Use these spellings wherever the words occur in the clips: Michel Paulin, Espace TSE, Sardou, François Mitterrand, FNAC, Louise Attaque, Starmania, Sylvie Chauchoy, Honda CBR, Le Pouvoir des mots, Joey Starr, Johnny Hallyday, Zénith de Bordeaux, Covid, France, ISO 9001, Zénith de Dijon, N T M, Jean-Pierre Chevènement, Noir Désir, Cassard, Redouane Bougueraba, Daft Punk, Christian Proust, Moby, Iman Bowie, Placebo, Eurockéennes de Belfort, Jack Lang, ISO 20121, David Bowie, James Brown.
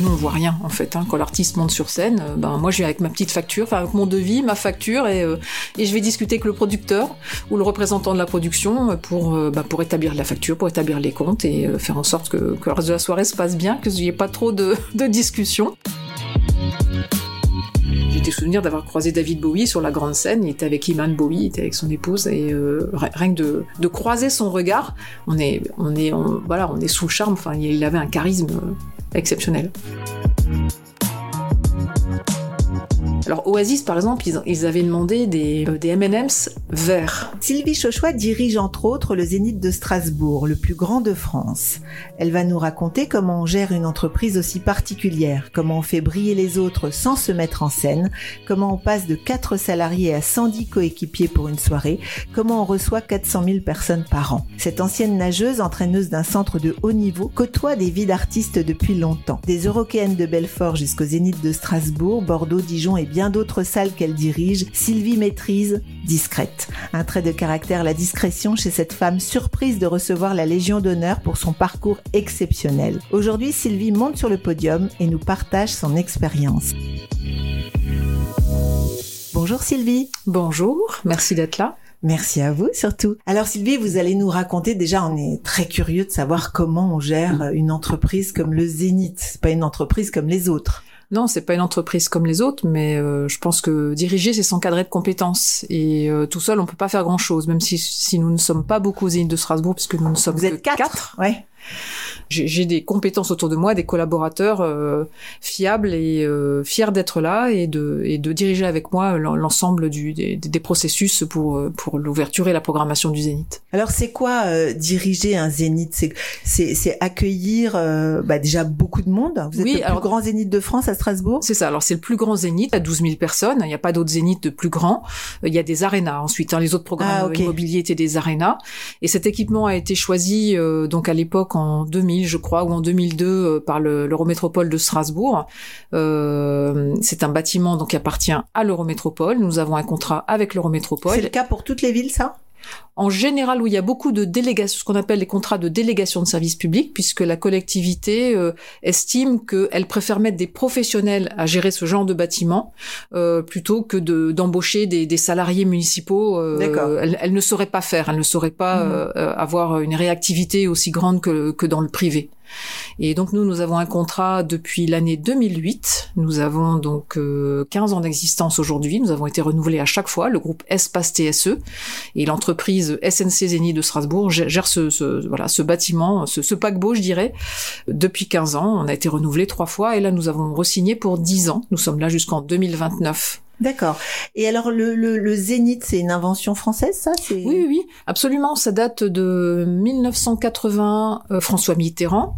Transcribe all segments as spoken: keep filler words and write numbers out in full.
Nous, on voit rien, en fait. Hein. Quand l'artiste monte sur scène, euh, ben, moi, je vais avec ma petite facture, enfin, avec mon devis, ma facture, et, euh, et je vais discuter avec le producteur ou le représentant de la production pour, euh, ben, pour établir la facture, pour établir les comptes et euh, faire en sorte que, que le reste de la soirée se passe bien, qu'il n'y ait pas trop de, de discussions. J'ai des souvenirs d'avoir croisé David Bowie sur la grande scène. Il était avec Iman Bowie, il était avec son épouse, et euh, rien que de, de croiser son regard, on est, on est, on, voilà, on est sous le charme. Enfin, il avait un charisme Euh, exceptionnel. Alors Oasis, par exemple, ils, ils avaient demandé des, euh, des M and M's verts. Sylvie Chauchoy dirige entre autres le Zénith de Strasbourg, le plus grand de France. Elle va nous raconter comment on gère une entreprise aussi particulière, comment on fait briller les autres sans se mettre en scène, comment on passe de quatre salariés à cent dix coéquipiers pour une soirée, comment on reçoit quatre cent mille personnes par an. Cette ancienne nageuse, entraîneuse d'un centre de haut niveau, côtoie des vies d'artistes depuis longtemps. Des Eurockéennes de Belfort jusqu'au Zénith de Strasbourg, Bordeaux, Dijon et bien bien d'autres salles qu'elle dirige, Sylvie maîtrise, discrète. Un trait de caractère, la discrétion chez cette femme surprise de recevoir la Légion d'honneur pour son parcours exceptionnel. Aujourd'hui, Sylvie monte sur le podium et nous partage son expérience. Bonjour Sylvie. Bonjour, merci d'être là. Merci à vous surtout. Alors Sylvie, vous allez nous raconter, déjà on est très curieux de savoir comment on gère une entreprise comme le Zénith. C'est pas une entreprise comme les autres. Non, c'est pas une entreprise comme les autres, mais euh, je pense que diriger, c'est s'encadrer de compétences. Et euh, tout seul, on peut pas faire grand-chose, même si, si nous ne sommes pas beaucoup aux Zénith de Strasbourg, puisque nous ne sommes vous que êtes quatre. quatre. Ouais. J'ai, j'ai des compétences autour de moi, des collaborateurs euh, fiables et euh, fiers d'être là et de, et de diriger avec moi l'ensemble du, des, des processus pour, pour l'ouverture et la programmation du Zénith. Alors c'est quoi euh, diriger un Zénith ? C'est, c'est, c'est accueillir euh, bah déjà beaucoup de monde. Vous êtes oui, le plus alors, grand Zénith de France à Strasbourg ? C'est ça, alors c'est le plus grand Zénith à douze mille personnes, il n'y a pas d'autres Zénith de plus grand, il y a des arénas ensuite, hein, les autres programmes ah, okay. immobiliers étaient des arénas et cet équipement a été choisi euh, donc à l'époque en deux mille je crois, ou en deux mille deux euh, par le, l'Eurométropole de Strasbourg. Euh, c'est un bâtiment donc qui appartient à l'Eurométropole. Nous avons un contrat avec l'Eurométropole. C'est le cas pour toutes les villes, ça ? En général, où il y a beaucoup de délégations, ce qu'on appelle les contrats de délégation de service public, puisque la collectivité euh, estime qu'elle préfère mettre des professionnels à gérer ce genre de bâtiment euh, plutôt que de, d'embaucher des, des salariés municipaux. Euh, D'accord. Elle, elle ne saurait pas faire, elle ne saurait pas mmh. euh, avoir une réactivité aussi grande que, que dans le privé. Et donc nous, nous avons un contrat depuis l'année deux mille huit. Nous avons donc euh, quinze ans d'existence aujourd'hui. Nous avons été renouvelés à chaque fois. Le groupe Espace T S E et l'entreprise S N C Zénith de Strasbourg gèrent ce, ce, voilà, ce bâtiment, ce, ce paquebot, je dirais, depuis quinze ans. On a été renouvelés trois fois et là, nous avons re-signé pour dix ans. Nous sommes là jusqu'en deux mille vingt-neuf. D'accord. Et alors, le, le, le Zénith, c'est une invention française, ça c'est... Oui, oui, oui, absolument. Ça date de dix-neuf cent quatre-vingt, euh, François Mitterrand,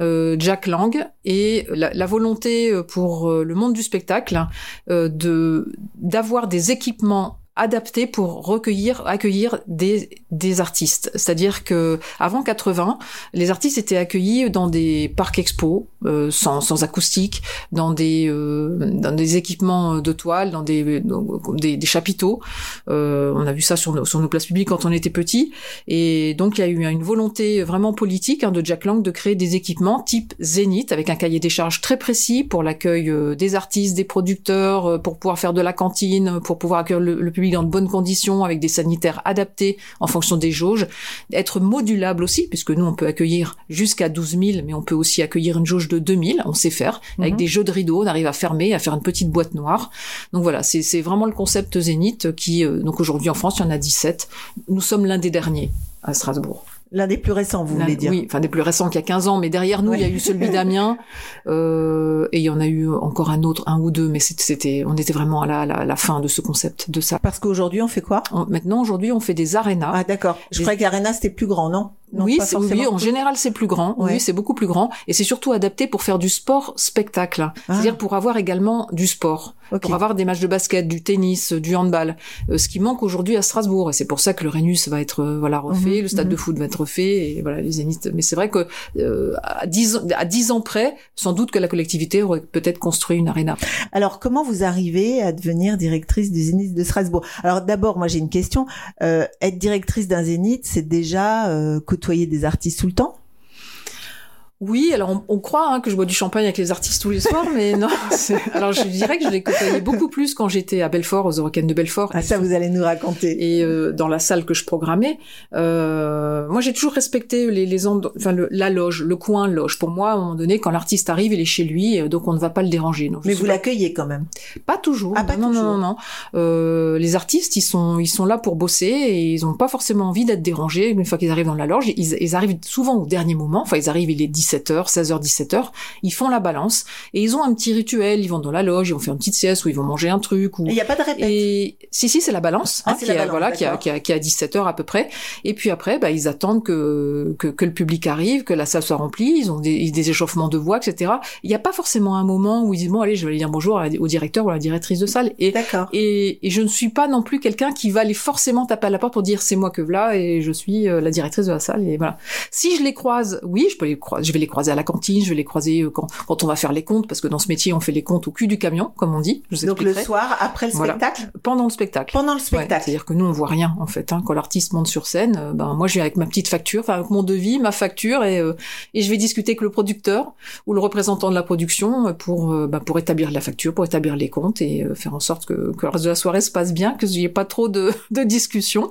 euh, Jack Lang, et la, la volonté pour le monde du spectacle euh, de d'avoir des équipements adapté pour recueillir, accueillir des, des artistes. C'est-à-dire que, avant quatre-vingts, les artistes étaient accueillis dans des parcs expos, euh, sans, sans acoustique, dans des, euh, dans des équipements de toile, dans des, dans des, des chapiteaux. Euh, on a vu ça sur nos, sur nos places publiques quand on était petits. Et donc, il y a eu une volonté vraiment politique, hein, de Jack Lang de créer des équipements type Zénith, avec un cahier des charges très précis pour l'accueil des artistes, des producteurs, pour pouvoir faire de la cantine, pour pouvoir accueillir le, le public dans de bonnes conditions, avec des sanitaires adaptés en fonction des jauges, être modulable aussi, puisque nous on peut accueillir jusqu'à douze mille, mais on peut aussi accueillir une jauge de deux mille, on sait faire, mm-hmm. avec des jeux de rideaux, on arrive à fermer, à faire une petite boîte noire. Donc voilà, c'est, c'est vraiment le concept Zénith qui, euh, donc aujourd'hui en France, il y en a dix-sept. Nous sommes l'un des derniers à Strasbourg. L'un des plus récents, vous L'un, voulez dire ? Oui, enfin des plus récents qu'il y a quinze ans, mais derrière nous, ouais. il y a eu celui d'Amiens, euh, et il y en a eu encore un autre, un ou deux, mais c'était, on était vraiment à la, la, la fin de ce concept, de ça. Parce qu'aujourd'hui, on fait quoi ? on, Maintenant, aujourd'hui, on fait des arénas. Ah d'accord, je des... croyais que l'aréna, c'était plus grand, non ? Non, oui, c'est, oui, en général, c'est plus grand. Ouais. Oui, c'est beaucoup plus grand. Et c'est surtout adapté pour faire du sport-spectacle. Ah. C'est-à-dire pour avoir également du sport. Okay. Pour avoir des matchs de basket, du tennis, du handball. Euh, ce qui manque aujourd'hui à Strasbourg. Et c'est pour ça que le Rhenus va être, euh, voilà, refait. Mmh. Le stade mmh. de foot va être refait. Et voilà, les Zéniths. Mais c'est vrai que, euh, à dix, à dix ans près, sans doute que la collectivité aurait peut-être construit une aréna. Alors, comment vous arrivez à devenir directrice du Zénith de Strasbourg? Alors, d'abord, moi, j'ai une question. Euh, être directrice d'un Zénith, c'est déjà, euh, côtoyer des artistes tout le temps? Oui, alors on, on croit hein, que je bois du champagne avec les artistes tous les soirs, mais non. C'est... Alors je dirais que je les côtoyais beaucoup plus quand j'étais à Belfort, aux Eurockéennes de Belfort. Ah ça, vous allez nous raconter. Et euh, dans la salle que je programmais, euh, moi j'ai toujours respecté les, les end... enfin le, la loge, le coin loge. Pour moi, à un moment donné, quand l'artiste arrive, il est chez lui, donc on ne va pas le déranger. Donc, mais vous pas... l'accueillez quand même? Pas toujours. Ah, pas non, toujours. non non non. Euh, les artistes, ils sont ils sont là pour bosser et ils n'ont pas forcément envie d'être dérangés. Une fois qu'ils arrivent dans la loge, ils, ils arrivent souvent au dernier moment. Enfin, ils arrivent, il est dix-sept heures, seize heures, dix-sept heures, ils font la balance et ils ont un petit rituel, ils vont dans la loge, ils vont faire une petite sieste ou ils vont manger un truc. Ou... Il n'y a pas de répète. Et... Si, si, c'est la balance, ah, hein, c'est qui est à voilà, qui a, qui a, qui a dix-sept heures à peu près. Et puis après, bah, ils attendent que, que, que le public arrive, que la salle soit remplie, ils ont des, des échauffements de voix, et cetera. Il n'y a pas forcément un moment où ils disent bon, allez, je vais aller dire bonjour à, au directeur ou à la directrice de salle. Et, D'accord. Et, et je ne suis pas non plus quelqu'un qui va aller forcément taper à la porte pour dire c'est moi que voilà et je suis la directrice de la salle. Et voilà. Si je les croise, oui, je peux les croiser. Je vais les croiser à la cantine, je vais les croiser quand, quand on va faire les comptes, parce que dans ce métier, on fait les comptes au cul du camion, comme on dit. Je vous Donc le soir, après le voilà. spectacle? Pendant le spectacle. Pendant le spectacle. Ouais, c'est-à-dire que nous, on voit rien, en fait. Hein. Quand l'artiste monte sur scène, ben moi, je viens avec ma petite facture, enfin avec mon devis, ma facture, et, euh, et je vais discuter avec le producteur ou le représentant de la production pour, euh, ben, pour établir la facture, pour établir les comptes et euh, faire en sorte que, que le reste de la soirée se passe bien, que il n'y ait pas trop de, de discussions.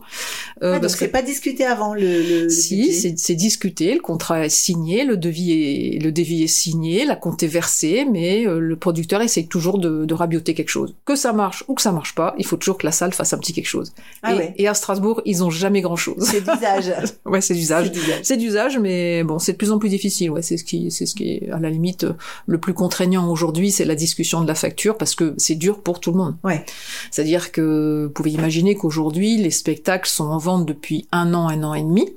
Euh, ah, parce donc c'est que... pas discuté avant le... le si, c'est, c'est discuté, le contrat est signé, le devis est, le devis est signé, la compte est versée, mais le producteur essaie toujours de, de rabioter quelque chose. Que ça marche ou que ça marche pas, il faut toujours que la salle fasse un petit quelque chose. Ah et, ouais. et à Strasbourg, ils ont jamais grand chose. C'est d'usage. ouais, c'est d'usage. C'est d'usage. C'est d'usage, mais bon, c'est de plus en plus difficile. Ouais, c'est ce qui, c'est ce qui est à la limite le plus contraignant aujourd'hui, c'est la discussion de la facture parce que c'est dur pour tout le monde. Ouais. C'est-à-dire que vous pouvez imaginer qu'aujourd'hui, les spectacles sont en vente depuis un an, un an et demi.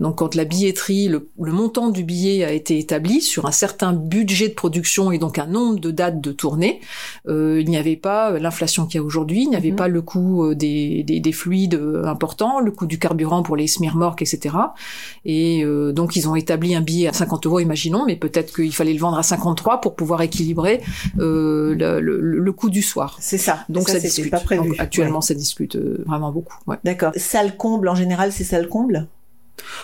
Donc quand la billetterie, le, le montant du billet a été établi sur un certain budget de production et donc un nombre de dates de tournée, euh, il n'y avait pas l'inflation qu'il y a aujourd'hui, il n'y avait mmh. pas le coût des, des, des fluides importants, le coût du carburant pour les smirmorques, et cetera. Et euh, donc ils ont établi un billet à cinquante euros, imaginons, mais peut-être qu'il fallait le vendre à cinquante-trois pour pouvoir équilibrer euh, le, le, le coût du soir. C'est ça. Donc ça, ça discute. Pas prévu. Donc, actuellement, ouais. ça discute vraiment beaucoup. Ouais. D'accord. Salle comble, en général, c'est salle comble ?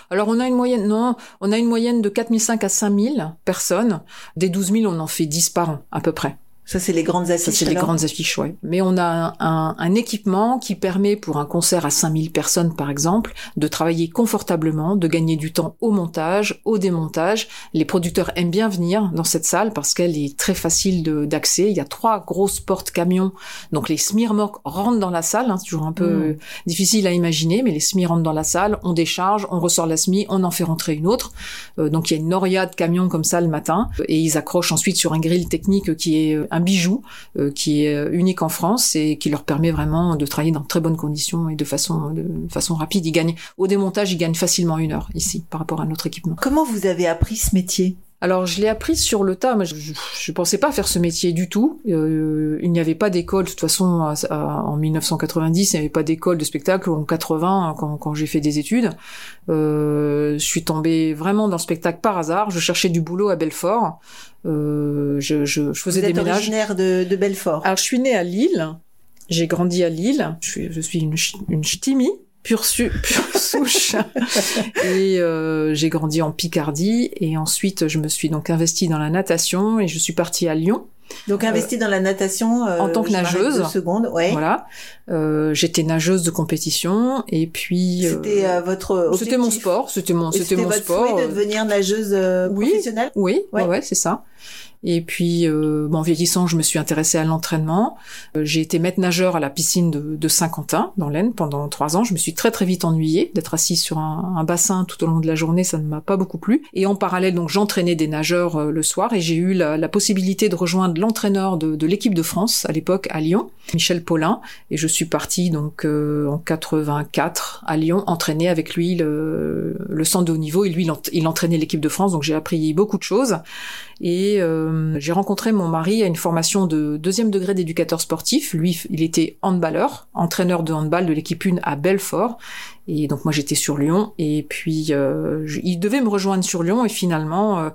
Alors, on a une moyenne, non, on a une moyenne de quatre mille cinq cents à cinq mille personnes. Des douze mille, on en fait dix par an, à peu près. Ça, c'est les grandes affiches. Ça, c'est les grandes affiches, ouais. Mais on a un, un, un équipement qui permet pour un concert à cinq mille personnes, par exemple, de travailler confortablement, de gagner du temps au montage, au démontage. Les producteurs aiment bien venir dans cette salle parce qu'elle est très facile de, d'accès. Il y a trois grosses portes camions. Donc, les smirmorques rentrent dans la salle. Hein, c'est toujours un peu mmh. difficile à imaginer, mais les smis rentrent dans la salle, on décharge, on ressort la smi, on en fait rentrer une autre. Euh, donc, il y a une noria de camions comme ça le matin. Et ils accrochent ensuite sur un grill technique qui est... Euh, un bijou euh, qui est unique en France et qui leur permet vraiment de travailler dans de très bonnes conditions et de façon, de façon rapide. Ils gagnent, au démontage, ils gagnent facilement une heure ici par rapport à notre équipement. Comment vous avez appris ce métier ? Alors, je l'ai appris sur le tas. Moi, je, je, je pensais pas faire ce métier du tout. Euh, il n'y avait pas d'école. De toute façon, à, à, en dix-neuf cent quatre-vingt-dix, il n'y avait pas d'école de spectacle. En quatre-vingts, quand, quand j'ai fait des études, euh, je suis tombée vraiment dans le spectacle par hasard. Je cherchais du boulot à Belfort. Euh, je, je, je faisais Vous des ménages. Vous êtes originaire de, de Belfort. Alors, je suis née à Lille. J'ai grandi à Lille. Je suis, je suis une, une ch'timi. Pure, su- pure souche. Et euh, j'ai grandi en Picardie. Et ensuite, je me suis donc investie dans la natation et je suis partie à Lyon. Donc investie euh, dans la natation euh, en tant que nageuse. Seconde, ouais. Voilà. Euh, j'étais nageuse de compétition et puis. C'était euh, votre. Objectif. C'était mon sport. C'était mon. Et c'était, c'était mon votre sport. Souhait de devenir nageuse euh, oui, professionnelle. Oui. Ouais. ouais, ouais, c'est ça. Et puis, euh, en vieillissant, je me suis intéressée à l'entraînement. J'ai été maître nageur à la piscine de, de Saint-Quentin, dans l'Aisne, pendant trois ans. Je me suis très très vite ennuyée d'être assise sur un, un bassin tout au long de la journée. Ça ne m'a pas beaucoup plu. Et en parallèle, donc, j'entraînais des nageurs euh, le soir, et j'ai eu la, la possibilité de rejoindre l'entraîneur de, de l'équipe de France à l'époque à Lyon, Michel Paulin. Et je suis partie donc euh, en quatre-vingt-quatre à Lyon entraîner avec lui le, le centre de haut niveau. Et lui, il, en, il entraînait l'équipe de France, donc j'ai appris beaucoup de choses. Et euh, j'ai rencontré mon mari à une formation de deuxième degré d'éducateur sportif. Lui, il était handballeur, entraîneur de handball de l'équipe une à Belfort. Et donc moi, j'étais sur Lyon. Et puis, euh, je, il devait me rejoindre sur Lyon. Et finalement, euh,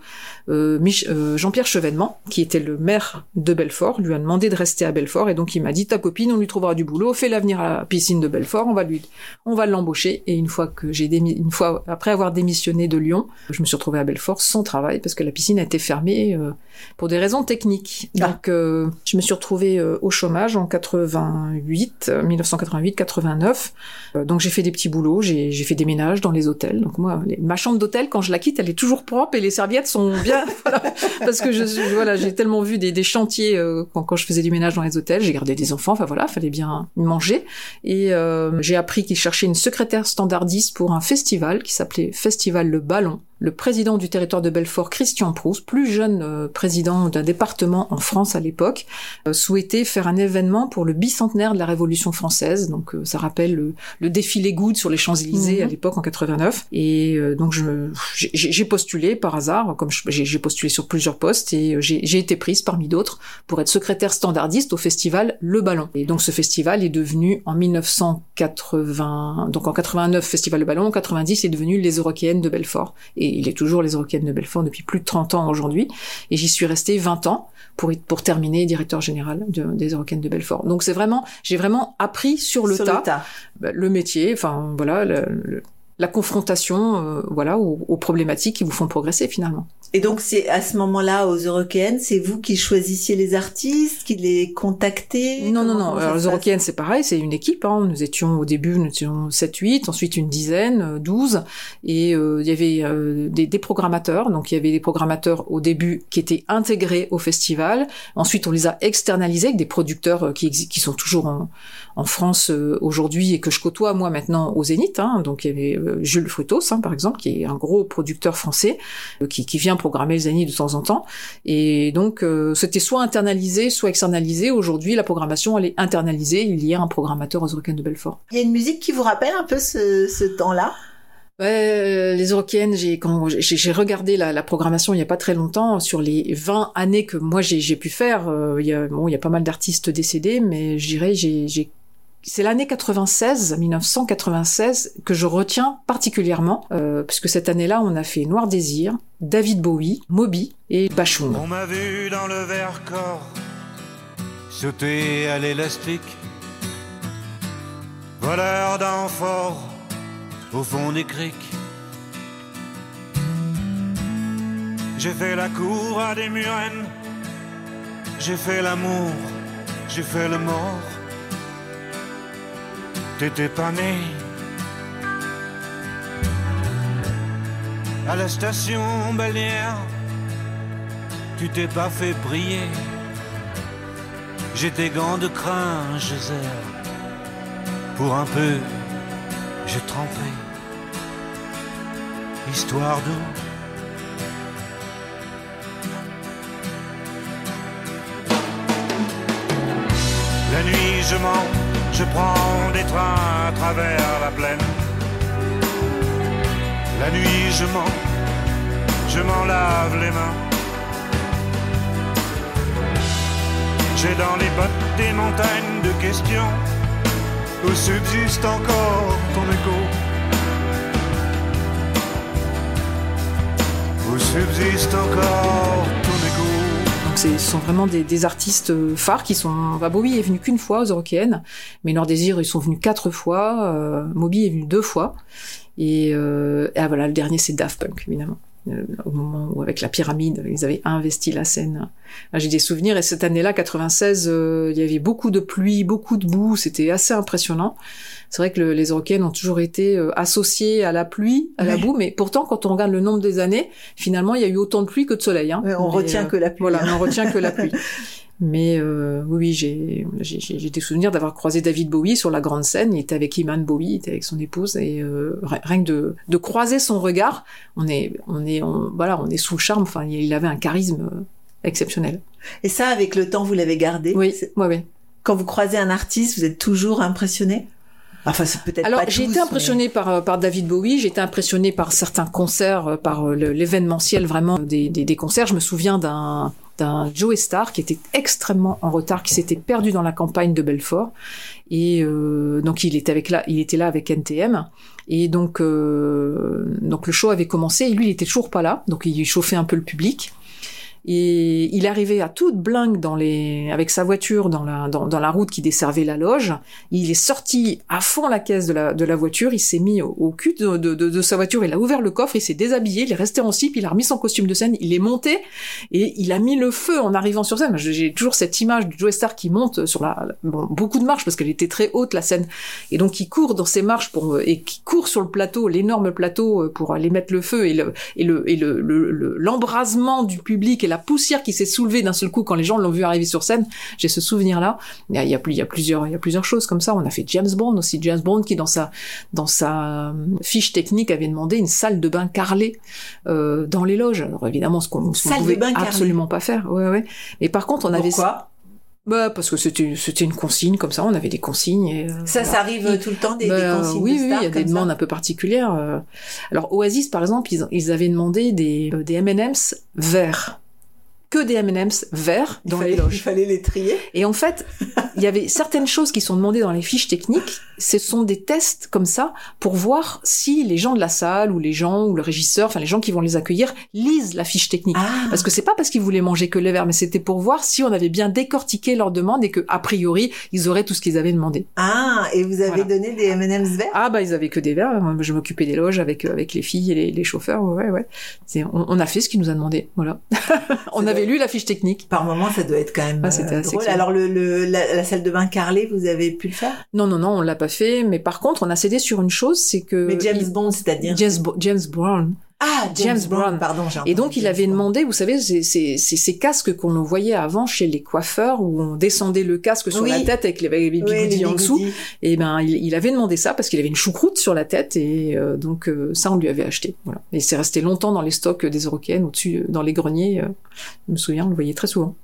euh, Mich- euh, Jean-Pierre Chevènement, qui était le maire de Belfort, lui a demandé de rester à Belfort. Et donc, il m'a dit, ta copine, on lui trouvera du boulot. Fais-la venir à la piscine de Belfort. On va lui, on va l'embaucher. Et une fois que j'ai démi- une fois après avoir démissionné de Lyon, je me suis retrouvée à Belfort sans travail parce que la piscine a été fermée euh, pour des raisons techniques. Ah. Donc, euh, je me suis retrouvée euh, au chômage en quatre-vingt-huit, mille neuf cent quatre-vingt-huit quatre-vingt-neuf. Euh, donc, j'ai fait des petits boulots. J'ai, j'ai fait des ménages dans les hôtels. Donc moi, les, ma chambre d'hôtel, quand je la quitte, elle est toujours propre et les serviettes sont bien. Voilà, parce que je, je, voilà, j'ai tellement vu des, des chantiers euh, quand, quand je faisais du ménage dans les hôtels. J'ai gardé des enfants. Enfin voilà, fallait bien manger. Et euh, j'ai appris qu'ils cherchaient une secrétaire standardiste pour un festival qui s'appelait Festival Le Ballon. Le président du territoire de Belfort, Christian Proust, plus jeune euh, président d'un département en France à l'époque, euh, souhaitait faire un événement pour le bicentenaire de la Révolution française. Donc euh, ça rappelle le, le défilé Good sur les Champs-Élysées mm-hmm. à l'époque en quatre-vingt-neuf. Et euh, donc je, j'ai, j'ai postulé par hasard, comme je, j'ai, j'ai postulé sur plusieurs postes et j'ai, j'ai été prise parmi d'autres pour être secrétaire standardiste au festival Le Ballon. Et donc ce festival est devenu en mille neuf cent quatre-vingts, donc en quatre-vingt-neuf Festival Le Ballon, en quatre-vingt-dix est devenu les Eurockéennes de Belfort. Et il est toujours les Eurockéennes de Belfort depuis plus de trente ans aujourd'hui. Et j'y suis restée vingt ans pour, pour terminer directeur général de, des Eurockéennes de Belfort. Donc c'est vraiment, j'ai vraiment appris sur le, sur tas, le tas le métier, enfin voilà, le, le, la confrontation euh, voilà, aux, aux problématiques qui vous font progresser finalement. Et donc c'est à ce moment-là aux Eurockéennes, c'est vous qui choisissiez les artistes, qui les contactez? Non, non, non. Alors les Eurockéennes, c'est pareil, c'est une équipe. Hein. Nous étions au début, nous étions sept huit, ensuite une dizaine, douze. Et euh, il y avait euh, des, des programmateurs. Donc il y avait des programmateurs au début qui étaient intégrés au festival. Ensuite, on les a externalisés avec des producteurs qui, exi- qui sont toujours en, en France euh, aujourd'hui et que je côtoie moi maintenant au Zénith. Hein. Donc il y avait euh, Jules Frutos, hein, par exemple, qui est un gros producteur français euh, qui, qui vient programmer les années de temps en temps. Et donc, euh, c'était soit internalisé, soit externalisé. Aujourd'hui, la programmation, elle est internalisée. Il y a un programmateur aux Eurockéennes de Belfort. Il y a une musique qui vous rappelle un peu ce, ce temps-là? Ouais, les Eurockéennes, j'ai, quand j'ai, j'ai regardé la, la programmation il n'y a pas très longtemps, sur les vingt années que moi j'ai, j'ai pu faire, euh, il y a, bon, il y a pas mal d'artistes décédés, mais je dirais, j'ai, j'ai c'est l'année quatre-vingt-seize, mille neuf cent quatre-vingt-seize, que je retiens particulièrement, euh, puisque cette année-là, on a fait Noir Désir, David Bowie, Moby et Bachoum. On m'a vu dans le verre corps, sauter à l'élastique, voleur d'amphores au fond des criques. J'ai fait la cour à des murennes, j'ai fait l'amour, j'ai fait le mort. T'étais pas né. À la station balnéaire, tu t'es pas fait prier. J'ai tes gants de crin, Joseph. Pour un peu, j'ai trempé. Histoire d'eau. La nuit, je mens. Je prends des trains à travers la plaine. La nuit je mens, je m'en lave les mains. J'ai dans les bottes des montagnes de questions où subsiste encore ton écho. Où subsiste encore ton écho. Donc ce sont vraiment des, des artistes phares qui sont... Bah, Bowie est venu qu'une fois aux Eurockéennes, mais Noir Désir, ils sont venus quatre fois, euh, Moby est venu deux fois, et, euh, et ah, voilà, le dernier c'est Daft Punk, évidemment. euh, au moment où, avec la pyramide, ils avaient investi la Seine. Là, j'ai des souvenirs, et cette année-là, quatre-vingt-seize, euh, il y avait beaucoup de pluie, beaucoup de boue, c'était assez impressionnant. C'est vrai que le, les Eurockéennes ont toujours été euh, associés à la pluie, à la oui. boue, mais pourtant, quand on regarde le nombre des années, finalement, il y a eu autant de pluie que de soleil. Hein. Oui, on mais, retient euh, que la pluie. Voilà, on retient que la pluie. Mais euh, oui, j'ai, j'ai, j'ai des souvenirs d'avoir croisé David Bowie sur la grande scène. Il était avec Iman Bowie, il était avec son épouse, et euh, rien que de, de croiser son regard, on est, on est, on, voilà, on est sous le charme. Enfin, il avait un charisme exceptionnel. Et ça, avec le temps, vous l'avez gardé. Oui, oui, oui. Quand vous croisez un artiste, vous êtes toujours impressionné. Enfin, c'est peut-être Alors, pas j'ai tous, été impressionnée mais... par, par David Bowie, j'ai été impressionnée par certains concerts, par le, l'événementiel vraiment des, des, des concerts. Je me souviens d'un, d'un Joey Starr qui était extrêmement en retard, qui s'était perdu dans la campagne de Belfort. Et, euh, donc, il était avec là, il était là avec N T M. Et donc, euh, donc le show avait commencé et lui, il était toujours pas là. Donc, il chauffait un peu le public. Et il arrivait à toute blingue dans les, avec sa voiture dans la, dans, dans la route qui desservait la loge. Il est sorti à fond la caisse de la, de la voiture. Il s'est mis au, au cul de, de, de, de sa voiture. Il a ouvert le coffre. Il s'est déshabillé. Il est resté en slip. Il a remis son costume de scène. Il est monté et il a mis le feu en arrivant sur scène. J'ai toujours cette image de Joey Starr qui monte sur la, bon, beaucoup de marches parce qu'elle était très haute, la scène. Et donc, il court dans ses marches pour, et qui court sur le plateau, l'énorme plateau pour aller mettre le feu et le, et le, et le, le, le l'embrasement du public et la poussière qui s'est soulevée d'un seul coup quand les gens l'ont vu arriver sur scène. J'ai ce souvenir-là. Il y a, il y a, il y a plusieurs, il y a plusieurs choses comme ça. On a fait James Brown aussi. James Brown qui, dans sa, dans sa fiche technique, avait demandé une salle de bain carrelée, euh, dans les loges. Alors évidemment, ce qu'on, ce qu'on pouvait absolument pas faire. Ouais, ouais. Mais par contre, on avait... Pourquoi ? Bah, parce que c'était, c'était une consigne, comme ça, on avait des consignes. Et, euh, ça, voilà. Ça arrive tout le temps, des, bah, des consignes oui, de stars, oui, il y a des ça. Demandes un peu particulières. Alors, Oasis, par exemple, ils, ils avaient demandé des, des M and M's verts. Que des M and M's verts dans fallait, les loges. Il fallait les trier. Et en fait, il y avait certaines choses qui sont demandées dans les fiches techniques. Ce sont des tests comme ça pour voir si les gens de la salle ou les gens ou le régisseur, enfin les gens qui vont les accueillir, lisent la fiche technique. Ah. Parce que c'est pas parce qu'ils voulaient manger que les verts, mais c'était pour voir si on avait bien décortiqué leur demande et que a priori ils auraient tout ce qu'ils avaient demandé. Ah, et vous avez voilà. donné des M and M's verts ? Ah bah ils avaient que des verts. Je m'occupais des loges avec avec les filles et les, les chauffeurs. Ouais ouais. C'est, on, on a fait ce qu'ils nous a demandé. Voilà. on avait lu la fiche technique. Par moment, ça doit être quand même ah, c'était assez drôle. Excellent. Alors, le, le, la, la salle de bain carrelée, vous avez pu le faire ? Non, non, non, on l'a pas fait. Mais par contre, on a cédé sur une chose, c'est que... Mais James il... Bond, c'est-à-dire James, Bo- James Brown. Ah, James, James Brown. Brown, pardon. J'ai et donc, il James avait demandé, Brown. Vous savez, c'est, c'est, c'est ces casques qu'on voyait avant chez les coiffeurs, où on descendait le casque sur oui. la tête avec les, les bigoudis oui, les en dessous. Et ben, il, il avait demandé ça parce qu'il avait une choucroute sur la tête et euh, donc euh, ça, on lui avait acheté. Voilà. Et c'est resté longtemps dans les stocks des Eurockéennes, au-dessus, dans les greniers. Euh, je me souviens, on le voyait très souvent.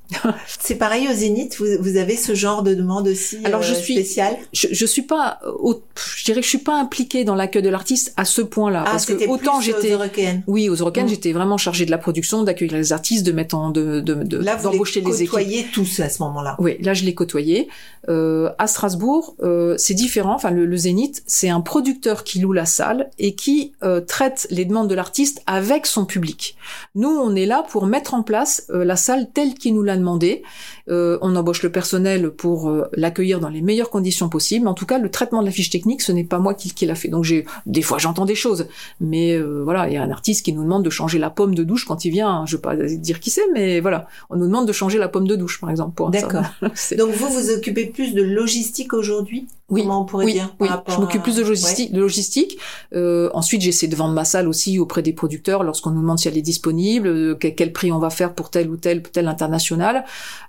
C'est pareil au Zénith. Vous, vous avez ce genre de demande aussi Alors, euh, je suis, spéciale. Je, je suis pas, au, je dirais que je suis pas impliquée dans l'accueil de l'artiste à ce point-là, ah, parce que autant j'étais Oui, aux Eurockéennes, mmh. j'étais vraiment chargée de la production, d'accueillir les artistes, de mettre en, de, de, de, là, d'embaucher les équipes. Là, vous les côtoyez tous à ce moment-là. Oui, là, je les côtoyais. Euh, à Strasbourg, euh, c'est différent. Enfin, le, le Zénith, c'est un producteur qui loue la salle et qui euh, traite les demandes de l'artiste avec son public. Nous, on est là pour mettre en place euh, la salle telle qu'il nous l'a demandé. Euh, on embauche le personnel pour euh, l'accueillir dans les meilleures conditions possibles. En tout cas, le traitement de la fiche technique, ce n'est pas moi qui, qui l'a fait. Donc, j'ai, des fois, j'entends des choses, mais euh, voilà, il y a un artiste qui nous demande de changer la pomme de douche quand il vient. Je ne vais pas dire qui c'est, mais voilà. On nous demande de changer la pomme de douche, par exemple. Pour D'accord. Ça. Donc, vous vous occupez plus de logistique aujourd'hui ? Oui. Comment on pourrait oui, dire par oui. rapport Je m'occupe à... plus de logistique. Ouais. De logistique. Euh, ensuite, j'essaie de vendre ma salle aussi auprès des producteurs lorsqu'on nous demande si elle est disponible, quel, quel prix on va faire pour tel ou tel, tel international.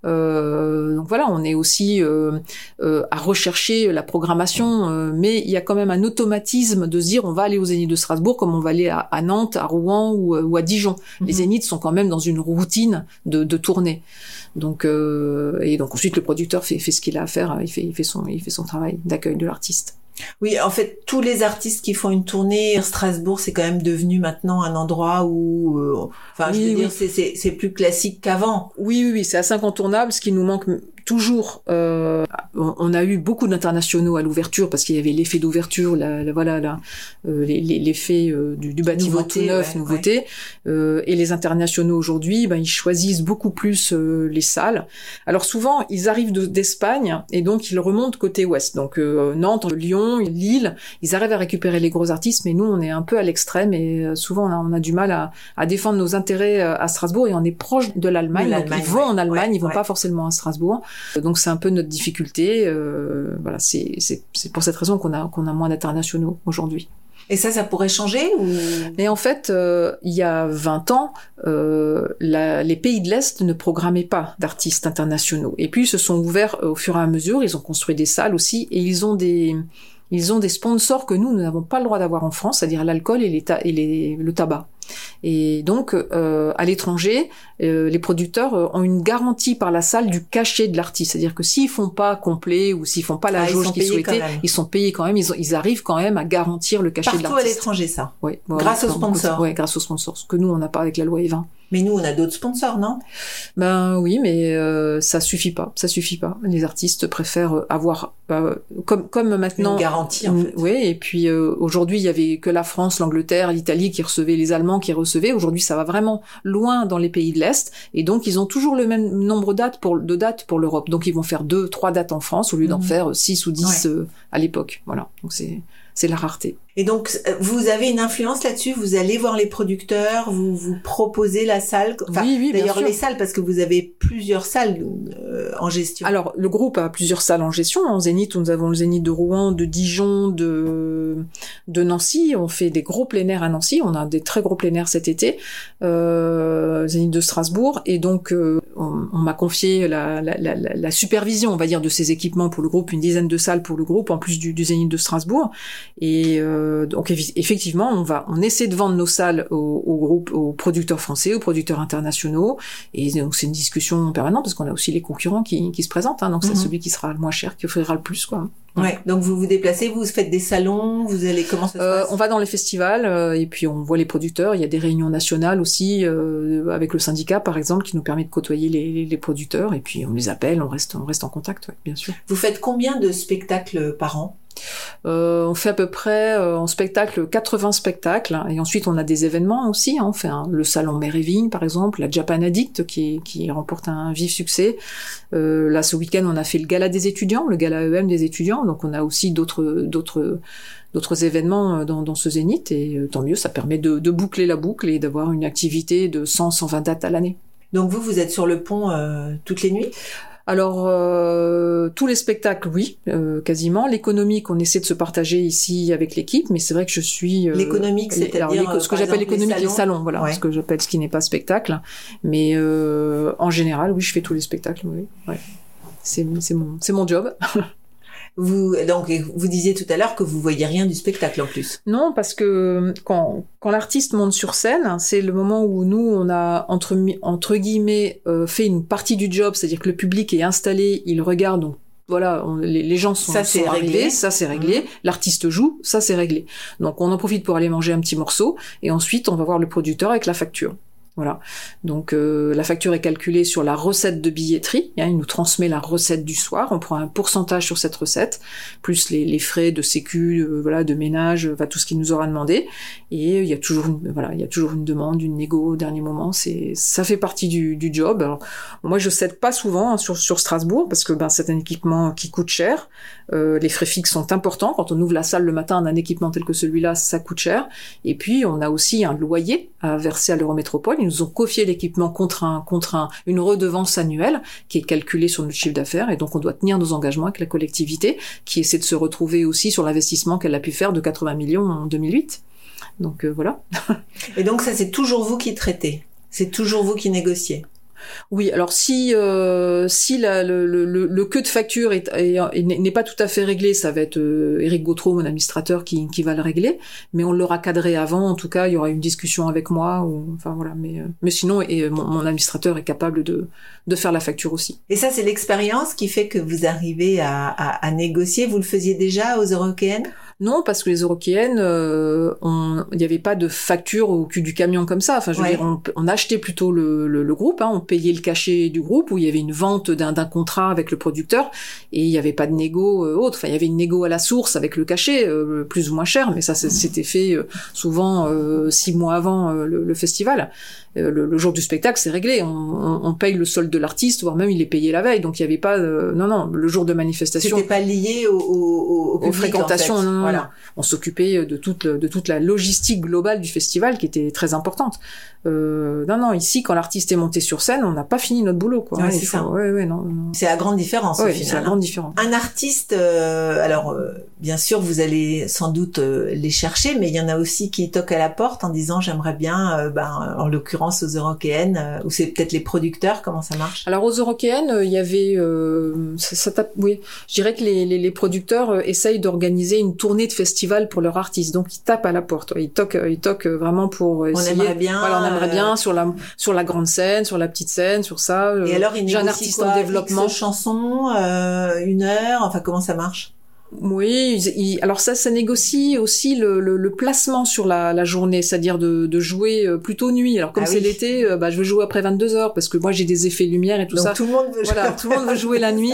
Euh, donc voilà, on est aussi euh, euh, à rechercher la programmation, euh, mais il y a quand même un automatisme de se dire on va aller aux Zénith de Strasbourg comme on va aller à, à Nantes, à Rouen ou, ou à Dijon. Mm-hmm. Les Zéniths sont quand même dans une routine de, de tournée. Donc euh, et donc ensuite le producteur fait, fait ce qu'il a à faire, il fait, il fait son, il fait son travail d'accueil de l'artiste. Oui, en fait, tous les artistes qui font une tournée, Strasbourg, c'est quand même devenu maintenant un endroit où, euh, enfin, oui, je veux oui. dire, c'est, c'est, c'est plus classique qu'avant. Oui, oui, oui, c'est assez incontournable. Ce qui nous manque toujours, euh, on a eu beaucoup d'internationaux à l'ouverture parce qu'il y avait l'effet d'ouverture, la, la, voilà, la, euh, les, les, l'effet euh, du, du bâtiment nouveauté, tout neuf, ouais, nouveauté. Ouais. Euh, et les internationaux aujourd'hui, ben ils choisissent beaucoup plus euh, les salles. Alors souvent, ils arrivent de, d'Espagne et donc ils remontent côté ouest. Donc euh, Nantes, Lyon, Lille, ils arrivent à récupérer les gros artistes, mais nous on est un peu à l'extrême et souvent on a, on a du mal à, à défendre nos intérêts à Strasbourg et on est proche de l'Allemagne. De l'Allemagne donc ils ouais, vont en Allemagne, ouais, ils vont ouais. pas forcément à Strasbourg. Donc c'est un peu notre difficulté, euh, voilà, c'est, c'est, c'est pour cette raison qu'on a, qu'on a moins d'internationaux aujourd'hui. Et ça, ça pourrait changer ou... Mais en fait, euh, il y a vingt ans, euh, la, les pays de l'Est ne programmaient pas d'artistes internationaux. Et puis, ils se sont ouverts au fur et à mesure, ils ont construit des salles aussi, et ils ont des... Ils ont des sponsors que nous, nous n'avons pas le droit d'avoir en France, c'est-à-dire l'alcool et, les ta- et les, le tabac. Et donc, euh, à l'étranger, euh, les producteurs euh, ont une garantie par la salle du cachet de l'artiste. C'est-à-dire que s'ils font pas complet ou s'ils font pas la ah, jauge qu'ils souhaitaient, ils sont payés quand même. Ils, ont, ils arrivent quand même à garantir le cachet Partout de l'artiste. Partout à l'étranger, ça. Oui. Bon, grâce aux sponsors. Oui, grâce aux sponsors. Ce que nous, on n'a pas avec la loi Evin. Mais nous, on a d'autres sponsors, non? Ben oui, mais euh, ça suffit pas. Ça suffit pas. Les artistes préfèrent avoir euh, comme comme maintenant une garantie. En fait. Oui, et puis euh, aujourd'hui, il y avait que la France, l'Angleterre, l'Italie qui recevaient, les Allemands qui recevaient. Aujourd'hui, ça va vraiment loin dans les pays de l'Est, et donc ils ont toujours le même nombre de dates pour de dates pour l'Europe. Donc ils vont faire deux, trois dates en France au lieu d'en mmh. faire six ou dix ouais. euh, à l'époque. Voilà. Donc c'est c'est la rareté. Et donc, vous avez une influence là-dessus. Vous allez voir les producteurs, vous vous proposez la salle. Enfin, oui, oui, d'ailleurs, bien sûr. Les salles, parce que vous avez plusieurs salles euh, en gestion. Alors, le groupe a plusieurs salles en gestion. En Zénith, nous avons le Zénith de Rouen, de Dijon, de de Nancy. On fait des gros plein air à Nancy. On a des très gros plein air cet été. Euh, Zénith de Strasbourg. Et donc, euh, on, on m'a confié la, la, la, la supervision, on va dire, de ces équipements pour le groupe, une dizaine de salles pour le groupe, en plus du, du Zénith de Strasbourg. Et euh, donc effectivement, on va, on essaie de vendre nos salles aux, aux groupes, aux producteurs français, aux producteurs internationaux, et donc c'est une discussion permanente parce qu'on a aussi les concurrents qui, qui se présentent. Hein, donc c'est mm-hmm. celui qui sera le moins cher qui offrira le plus, quoi. Ouais. Donc vous vous déplacez, vous faites des salons, vous allez comment ça se euh, passe? On va dans les festivals euh, et puis on voit les producteurs. Il y a des réunions nationales aussi euh, avec le syndicat par exemple qui nous permet de côtoyer les, les producteurs et puis on les appelle, on reste, on reste en contact, ouais, bien sûr. Vous faites combien de spectacles par an? Euh, on fait à peu près euh, en spectacle quatre-vingts spectacles hein, et ensuite on a des événements aussi hein, on fait hein, le salon Mère et Vigne par exemple, la Japan Addict qui, qui remporte un vif succès euh, là ce week-end on a fait le gala des étudiants, le gala E M des étudiants, donc on a aussi d'autres, d'autres, d'autres événements dans, dans ce Zénith et euh, tant mieux, ça permet de, de boucler la boucle et d'avoir une activité de cent à cent vingt dates à l'année. Donc vous, vous êtes sur le pont euh, toutes les nuits? Alors, euh, tous les spectacles, oui, euh, quasiment. L'économique, on essaie de se partager ici avec l'équipe, mais c'est vrai que je suis... Euh, l'économique, c'est-à-dire... Ce que j'appelle l'économique, les salons, les salons voilà, ouais. ce que j'appelle ce qui n'est pas spectacle. Mais euh, en général, oui, je fais tous les spectacles, oui. Ouais. C'est, c'est, mon, c'est mon job. Vous, donc, vous disiez tout à l'heure que vous voyez rien du spectacle en plus. Non, parce que quand, quand l'artiste monte sur scène, c'est le moment où nous, on a entre, entre guillemets euh, fait une partie du job, c'est-à-dire que le public est installé, il regarde, donc voilà, on, les, les gens sont, ça, sont réglés, réglés, ça c'est réglé, mmh. l'artiste joue, ça c'est réglé. Donc on en profite pour aller manger un petit morceau et ensuite on va voir le producteur avec la facture. Voilà. Donc euh, la facture est calculée sur la recette de billetterie. Hein, il nous transmet la recette du soir. On prend un pourcentage sur cette recette, plus les, les frais de sécu, euh, voilà, de ménage, euh, tout ce qu'il nous aura demandé. Et il y a toujours, une, voilà, il y a toujours une demande, une négo au dernier moment. C'est, ça fait partie du, du job. Alors, moi, je cède pas souvent hein, sur, sur Strasbourg parce que ben c'est un équipement qui coûte cher. Euh, les frais fixes sont importants. Quand on ouvre la salle le matin d'un équipement tel que celui-là, ça coûte cher. Et puis on a aussi un loyer à verser à l'Eurométropole. Ils nous ont confié l'équipement contre un, contre un, une redevance annuelle qui est calculée sur notre chiffre d'affaires et donc on doit tenir nos engagements avec la collectivité qui essaie de se retrouver aussi sur l'investissement qu'elle a pu faire de quatre-vingts millions en deux mille huit. Donc euh, voilà. Et donc ça c'est toujours vous qui traitez, c'est toujours vous qui négociez? Oui, alors si euh, si la, le, le, le queue de facture est, est, est, n'est pas tout à fait réglé, ça va être euh, Eric Gautreau, mon administrateur, qui, qui va le régler. Mais on l'aura cadré avant. En tout cas, il y aura une discussion avec moi. Ou, enfin voilà. Mais mais sinon, et mon, mon administrateur est capable de de faire la facture aussi. Et ça, c'est l'expérience qui fait que vous arrivez à, à, à négocier. Vous le faisiez déjà aux Eurockéennes? Non, parce que les Eurockéennes, euh, il n'y avait pas de facture au cul du camion comme ça. Enfin, je veux ouais. dire, on, on achetait plutôt le, le, le groupe, hein, on payait le cachet du groupe, où il y avait une vente d'un, d'un contrat avec le producteur, et il n'y avait pas de négo euh, autre. Enfin, il y avait une négo à la source avec le cachet, euh, plus ou moins cher, mais ça, c'était fait euh, souvent euh, six mois avant euh, le, le festival. Euh, le, le jour du spectacle, c'est réglé. On, on, on paye le solde de l'artiste, voire même il est payé la veille. Donc, il n'y avait pas... Euh, non, non, le jour de manifestation... C'était pas lié au, au, au public, aux fréquentations, en fait. non, non, voilà. non. On s'occupait de toute, de toute la logistique globale du festival, qui était très importante. Euh, non, non, ici, quand l'artiste est monté sur scène, on n'a pas fini notre boulot, quoi. Ouais, c'est ça. Faut, ouais, ouais, non, non. C'est la grande différence, ouais, au final. C'est la grande différence. Un artiste... Euh, alors, euh, bien sûr, vous allez sans doute euh, les chercher, mais il y en a aussi qui toquent à la porte en disant « J'aimerais bien, euh, ben, en l'occurrence, aux Eurockéennes, euh, ou c'est peut-être les producteurs, comment ça marche ?» Alors, aux Eurockéennes, il euh, y avait... Euh, ça, ça tape, oui. Je dirais que les, les, les producteurs euh, essayent d'organiser une tournée de festival pour leurs artistes. Donc, ils tapent à la porte. Ouais. Ils toquent, ils toquent vraiment pour essayer... On aimerait bien... Voilà, on aimerait bien sur la sur la grande scène, sur la petite scène, sur ça. Et euh, alors, il négocient un artiste quoi, en développement, X chansons, euh, une heure, enfin comment ça marche? Oui, il, alors ça, ça négocie aussi le, le, le placement sur la, la journée, c'est-à-dire de, de jouer plutôt nuit. Alors comme ah c'est oui. l'été, bah je veux jouer après vingt-deux heures parce que moi j'ai des effets lumière et tout. Donc ça. Tout le monde veut voilà, jouer. Tout le monde veut jouer la nuit.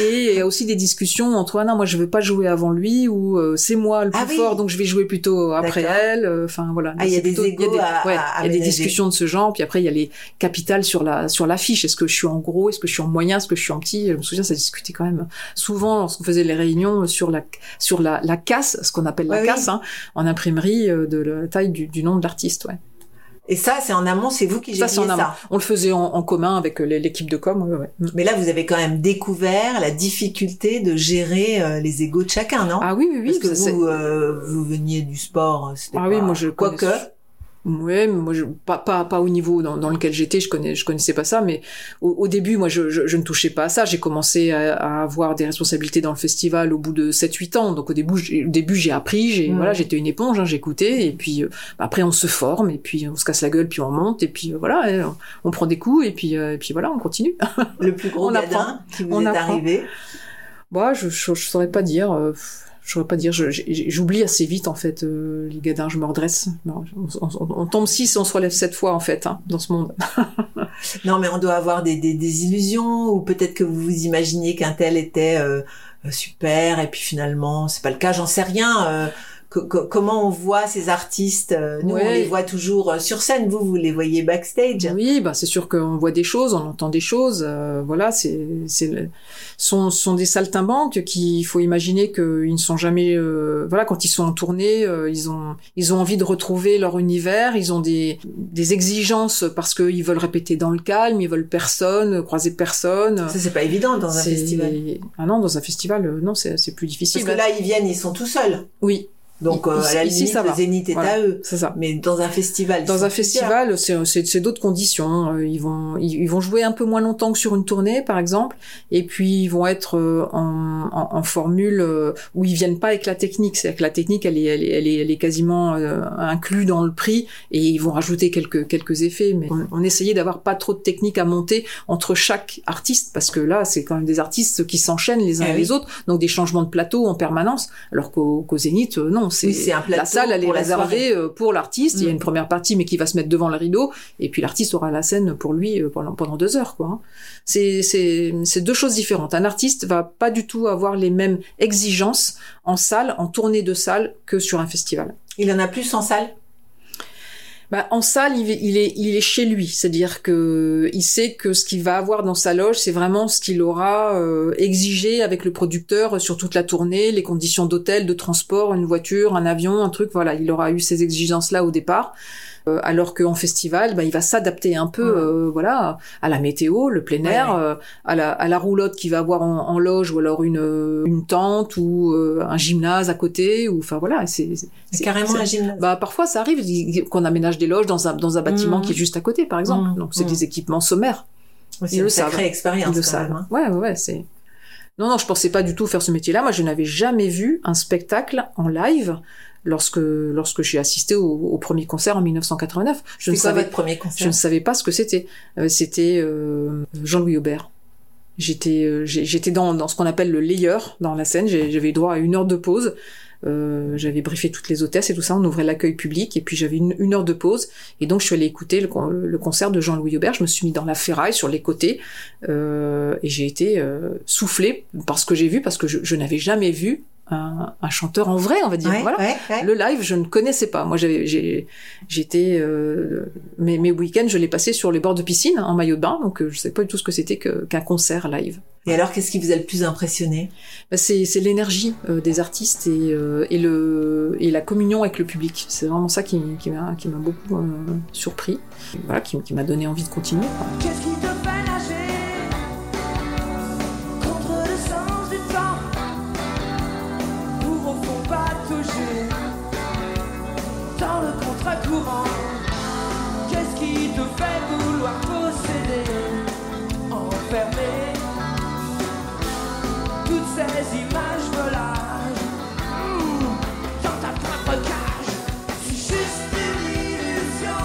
Et il y a aussi des discussions entre ah non, moi je veux pas jouer avant lui ou euh, c'est moi le plus ah oui. fort donc je vais jouer plutôt après D'accord. elle. Enfin voilà. Ah il y a des égos. Il y a des, à, ouais, à y a des discussions de ce genre. Puis après il y a les capitales sur la sur l'affiche. Est-ce que je suis en gros, est-ce que je suis en moyen, est-ce que je suis en petit? Je me souviens ça discutait quand même souvent lorsqu'on faisait les réunions. sur la sur la, la casse, ce qu'on appelle la oui, casse, oui. Hein, en imprimerie de la taille du, du nom de l'artiste. Ouais. Et ça, c'est en amont, c'est vous qui gériez ça, c'est en amont. ça. On le faisait en, en commun avec l'équipe de com. Ouais, ouais. Mais là, vous avez quand même découvert la difficulté de gérer euh, les égos de chacun, non? Ah oui, oui, oui. Parce que ça, vous, euh, vous veniez du sport, c'était ah, pas... oui, moi, je quoi connais... que... Ouais, mais moi je pas pas pas au niveau dans, dans lequel j'étais, je connais je connaissais pas ça, mais au, au début moi je, je je ne touchais pas à ça, j'ai commencé à, à avoir des responsabilités dans le festival au bout de sept huit ans. Donc au début j'ai, au début j'ai appris, j'ai mmh. voilà, j'étais une éponge hein, j'écoutais et puis euh, après on se forme et puis on se casse la gueule puis on monte et puis euh, voilà, et on, on prend des coups et puis euh, et puis voilà, on continue. Le plus gros gadin qui vous on est apprend. arrivé. Bah je, je je saurais pas dire euh, Je ne saurais pas dire, je, je, j'oublie assez vite en fait euh, les gadins, je me redresse. Non, on, on, on tombe six et on se relève sept fois en fait hein, dans ce monde. Non mais on doit avoir des, des, des illusions ou peut-être que vous vous imaginiez qu'un tel était euh, super et puis finalement c'est pas le cas, j'en sais rien. Euh, co- co- comment on voit ces artistes? Nous ouais. on les voit toujours sur scène, vous vous les voyez backstage. Oui, bah c'est sûr qu'on voit des choses, on entend des choses. Euh, voilà, c'est c'est le... sont sont des saltimbanques qui il faut imaginer que ils ne sont jamais euh, voilà quand ils sont en tournée euh, ils ont ils ont envie de retrouver leur univers, ils ont des des exigences parce que ils veulent répéter dans le calme, ils veulent personne, croiser personne. Ça c'est pas évident dans c'est... un festival. Ah non, dans un festival euh, non, c'est c'est plus difficile. Parce que là ils viennent, ils sont tout seuls. Oui. Donc euh, à la limite, ici, le Zénith est voilà, à eux. C'est ça. Mais dans un festival, dans un festival, c'est, c'est c'est d'autres conditions. Ils vont ils, ils vont jouer un peu moins longtemps que sur une tournée, par exemple. Et puis ils vont être en en, en formule où ils viennent pas avec la technique. C'est-à-dire que la technique, elle est elle est elle est, elle est quasiment euh, inclue dans le prix. Et ils vont rajouter quelques quelques effets. Mais on, on essayait d'avoir pas trop de technique à monter entre chaque artiste parce que là, c'est quand même des artistes qui s'enchaînent les uns et, et oui. les autres. Donc des changements de plateau en permanence. Alors qu'au, qu'au Zénith, euh, non. C'est, oui, c'est un plateau la salle elle est réservée soirée. Pour l'artiste, mmh. il y a une première partie mais qui va se mettre devant le rideau et puis l'artiste aura la scène pour lui pendant, pendant deux heures quoi. C'est, c'est, c'est deux choses différentes. Un artiste va pas du tout avoir les mêmes exigences en salle, en tournée de salle que sur un festival. Il en a plus en salle? Bah, en salle, il est, il est, il est chez lui. C'est-à-dire que, il sait que ce qu'il va avoir dans sa loge, c'est vraiment ce qu'il aura, euh, exigé avec le producteur sur toute la tournée, les conditions d'hôtel, de transport, une voiture, un avion, un truc, voilà. Il aura eu ces exigences-là au départ. Euh, alors qu'en festival, bah, il va s'adapter un peu, ouais. euh, voilà, à la météo, le plein air, ouais, ouais. Euh, à la, à la roulotte qu'il va avoir en, en loge ou alors une, une tente ou euh, un gymnase à côté ou, enfin, voilà. C'est, c'est, c'est carrément c'est, un gymnase. Bah, parfois, ça arrive qu'on aménage des loges dans un, dans un bâtiment mmh. qui est juste à côté, par exemple. Mmh. Donc, c'est mmh. des équipements sommaires. Oui, c'est une sacrée expérience. Ils quand même, hein. Ouais, ouais, c'est... Non, non, je pensais pas du tout faire ce métier-là. Moi, je n'avais jamais vu un spectacle en live lorsque, lorsque j'ai assisté au, au premier concert en dix-neuf cent quatre-vingt-neuf. Je ne savais, votre premier concert? Je ne savais pas ce que c'était. Euh, c'était euh, Jean-Louis Aubert. J'étais, euh, j'étais dans, dans ce qu'on appelle le layer dans la scène. J'ai, j'avais droit à une heure de pause. euh, j'avais briefé toutes les hôtesses et tout ça, on ouvrait l'accueil public et puis j'avais une, une heure de pause et donc je suis allée écouter le, le concert de Jean-Louis Aubert, je me suis mis dans la ferraille sur les côtés euh, et j'ai été euh, soufflée par ce que j'ai vu parce que je, je n'avais jamais vu Un, un chanteur en vrai, on va dire. Ouais, voilà. Ouais, ouais. Le live, je ne connaissais pas. Moi, j'avais, j'ai, j'étais, euh, mes, mes week-ends, je les passais sur les bords de piscine, hein, en maillot de bain, donc euh, je ne savais pas du tout ce que c'était que, qu'un concert live. Et alors, qu'est-ce qui vous a le plus impressionné ? Ben, c'est, c'est l'énergie euh, des artistes et, euh, et, le, et la communion avec le public. C'est vraiment ça qui, qui, m'a, qui m'a beaucoup euh, surpris, voilà, qui, qui m'a donné envie de continuer. Qu'est-ce qui te fait nager ? Courant. Qu'est-ce qui te fait vouloir posséder, enfermer toutes ces images volages mmh, dans ta propre cage. C'est juste une illusion,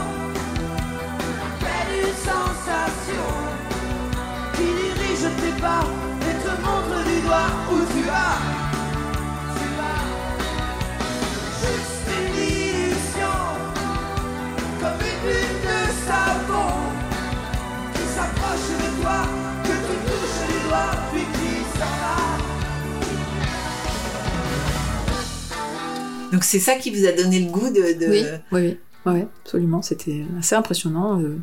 belle sensation qui dirige tes pas et te montre du doigt où tu vas. Donc c'est ça qui vous a donné le goût de... de... Oui, oui, oui, ouais, absolument. C'était assez impressionnant euh,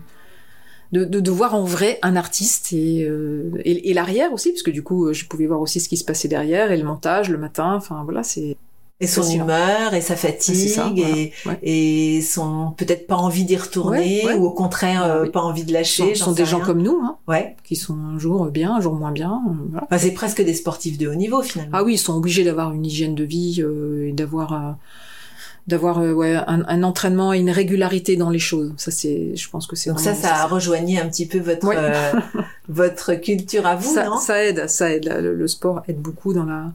de, de, de voir en vrai un artiste et, euh, et, et l'arrière aussi, parce que du coup, je pouvais voir aussi ce qui se passait derrière et le montage, le matin, enfin voilà, c'est... Et son humeur, et sa fatigue, c'est ça, voilà. et, ouais. et son peut-être pas envie d'y retourner, ouais, ouais. ou au contraire euh, pas envie de lâcher. Ce sont des rien. gens comme nous, hein, ouais. qui sont un jour bien, un jour moins bien. Voilà. Enfin, c'est presque des sportifs de haut niveau finalement. Ah oui, ils sont obligés d'avoir une hygiène de vie euh, et d'avoir, euh, d'avoir euh, ouais, un, un entraînement et une régularité dans les choses. Ça, c'est, je pense que c'est. Donc ça, ça, ça a rejoigné un petit peu votre ouais. euh, votre culture à vous, ça, non ? Ça aide, ça aide. Le, le sport aide beaucoup dans la,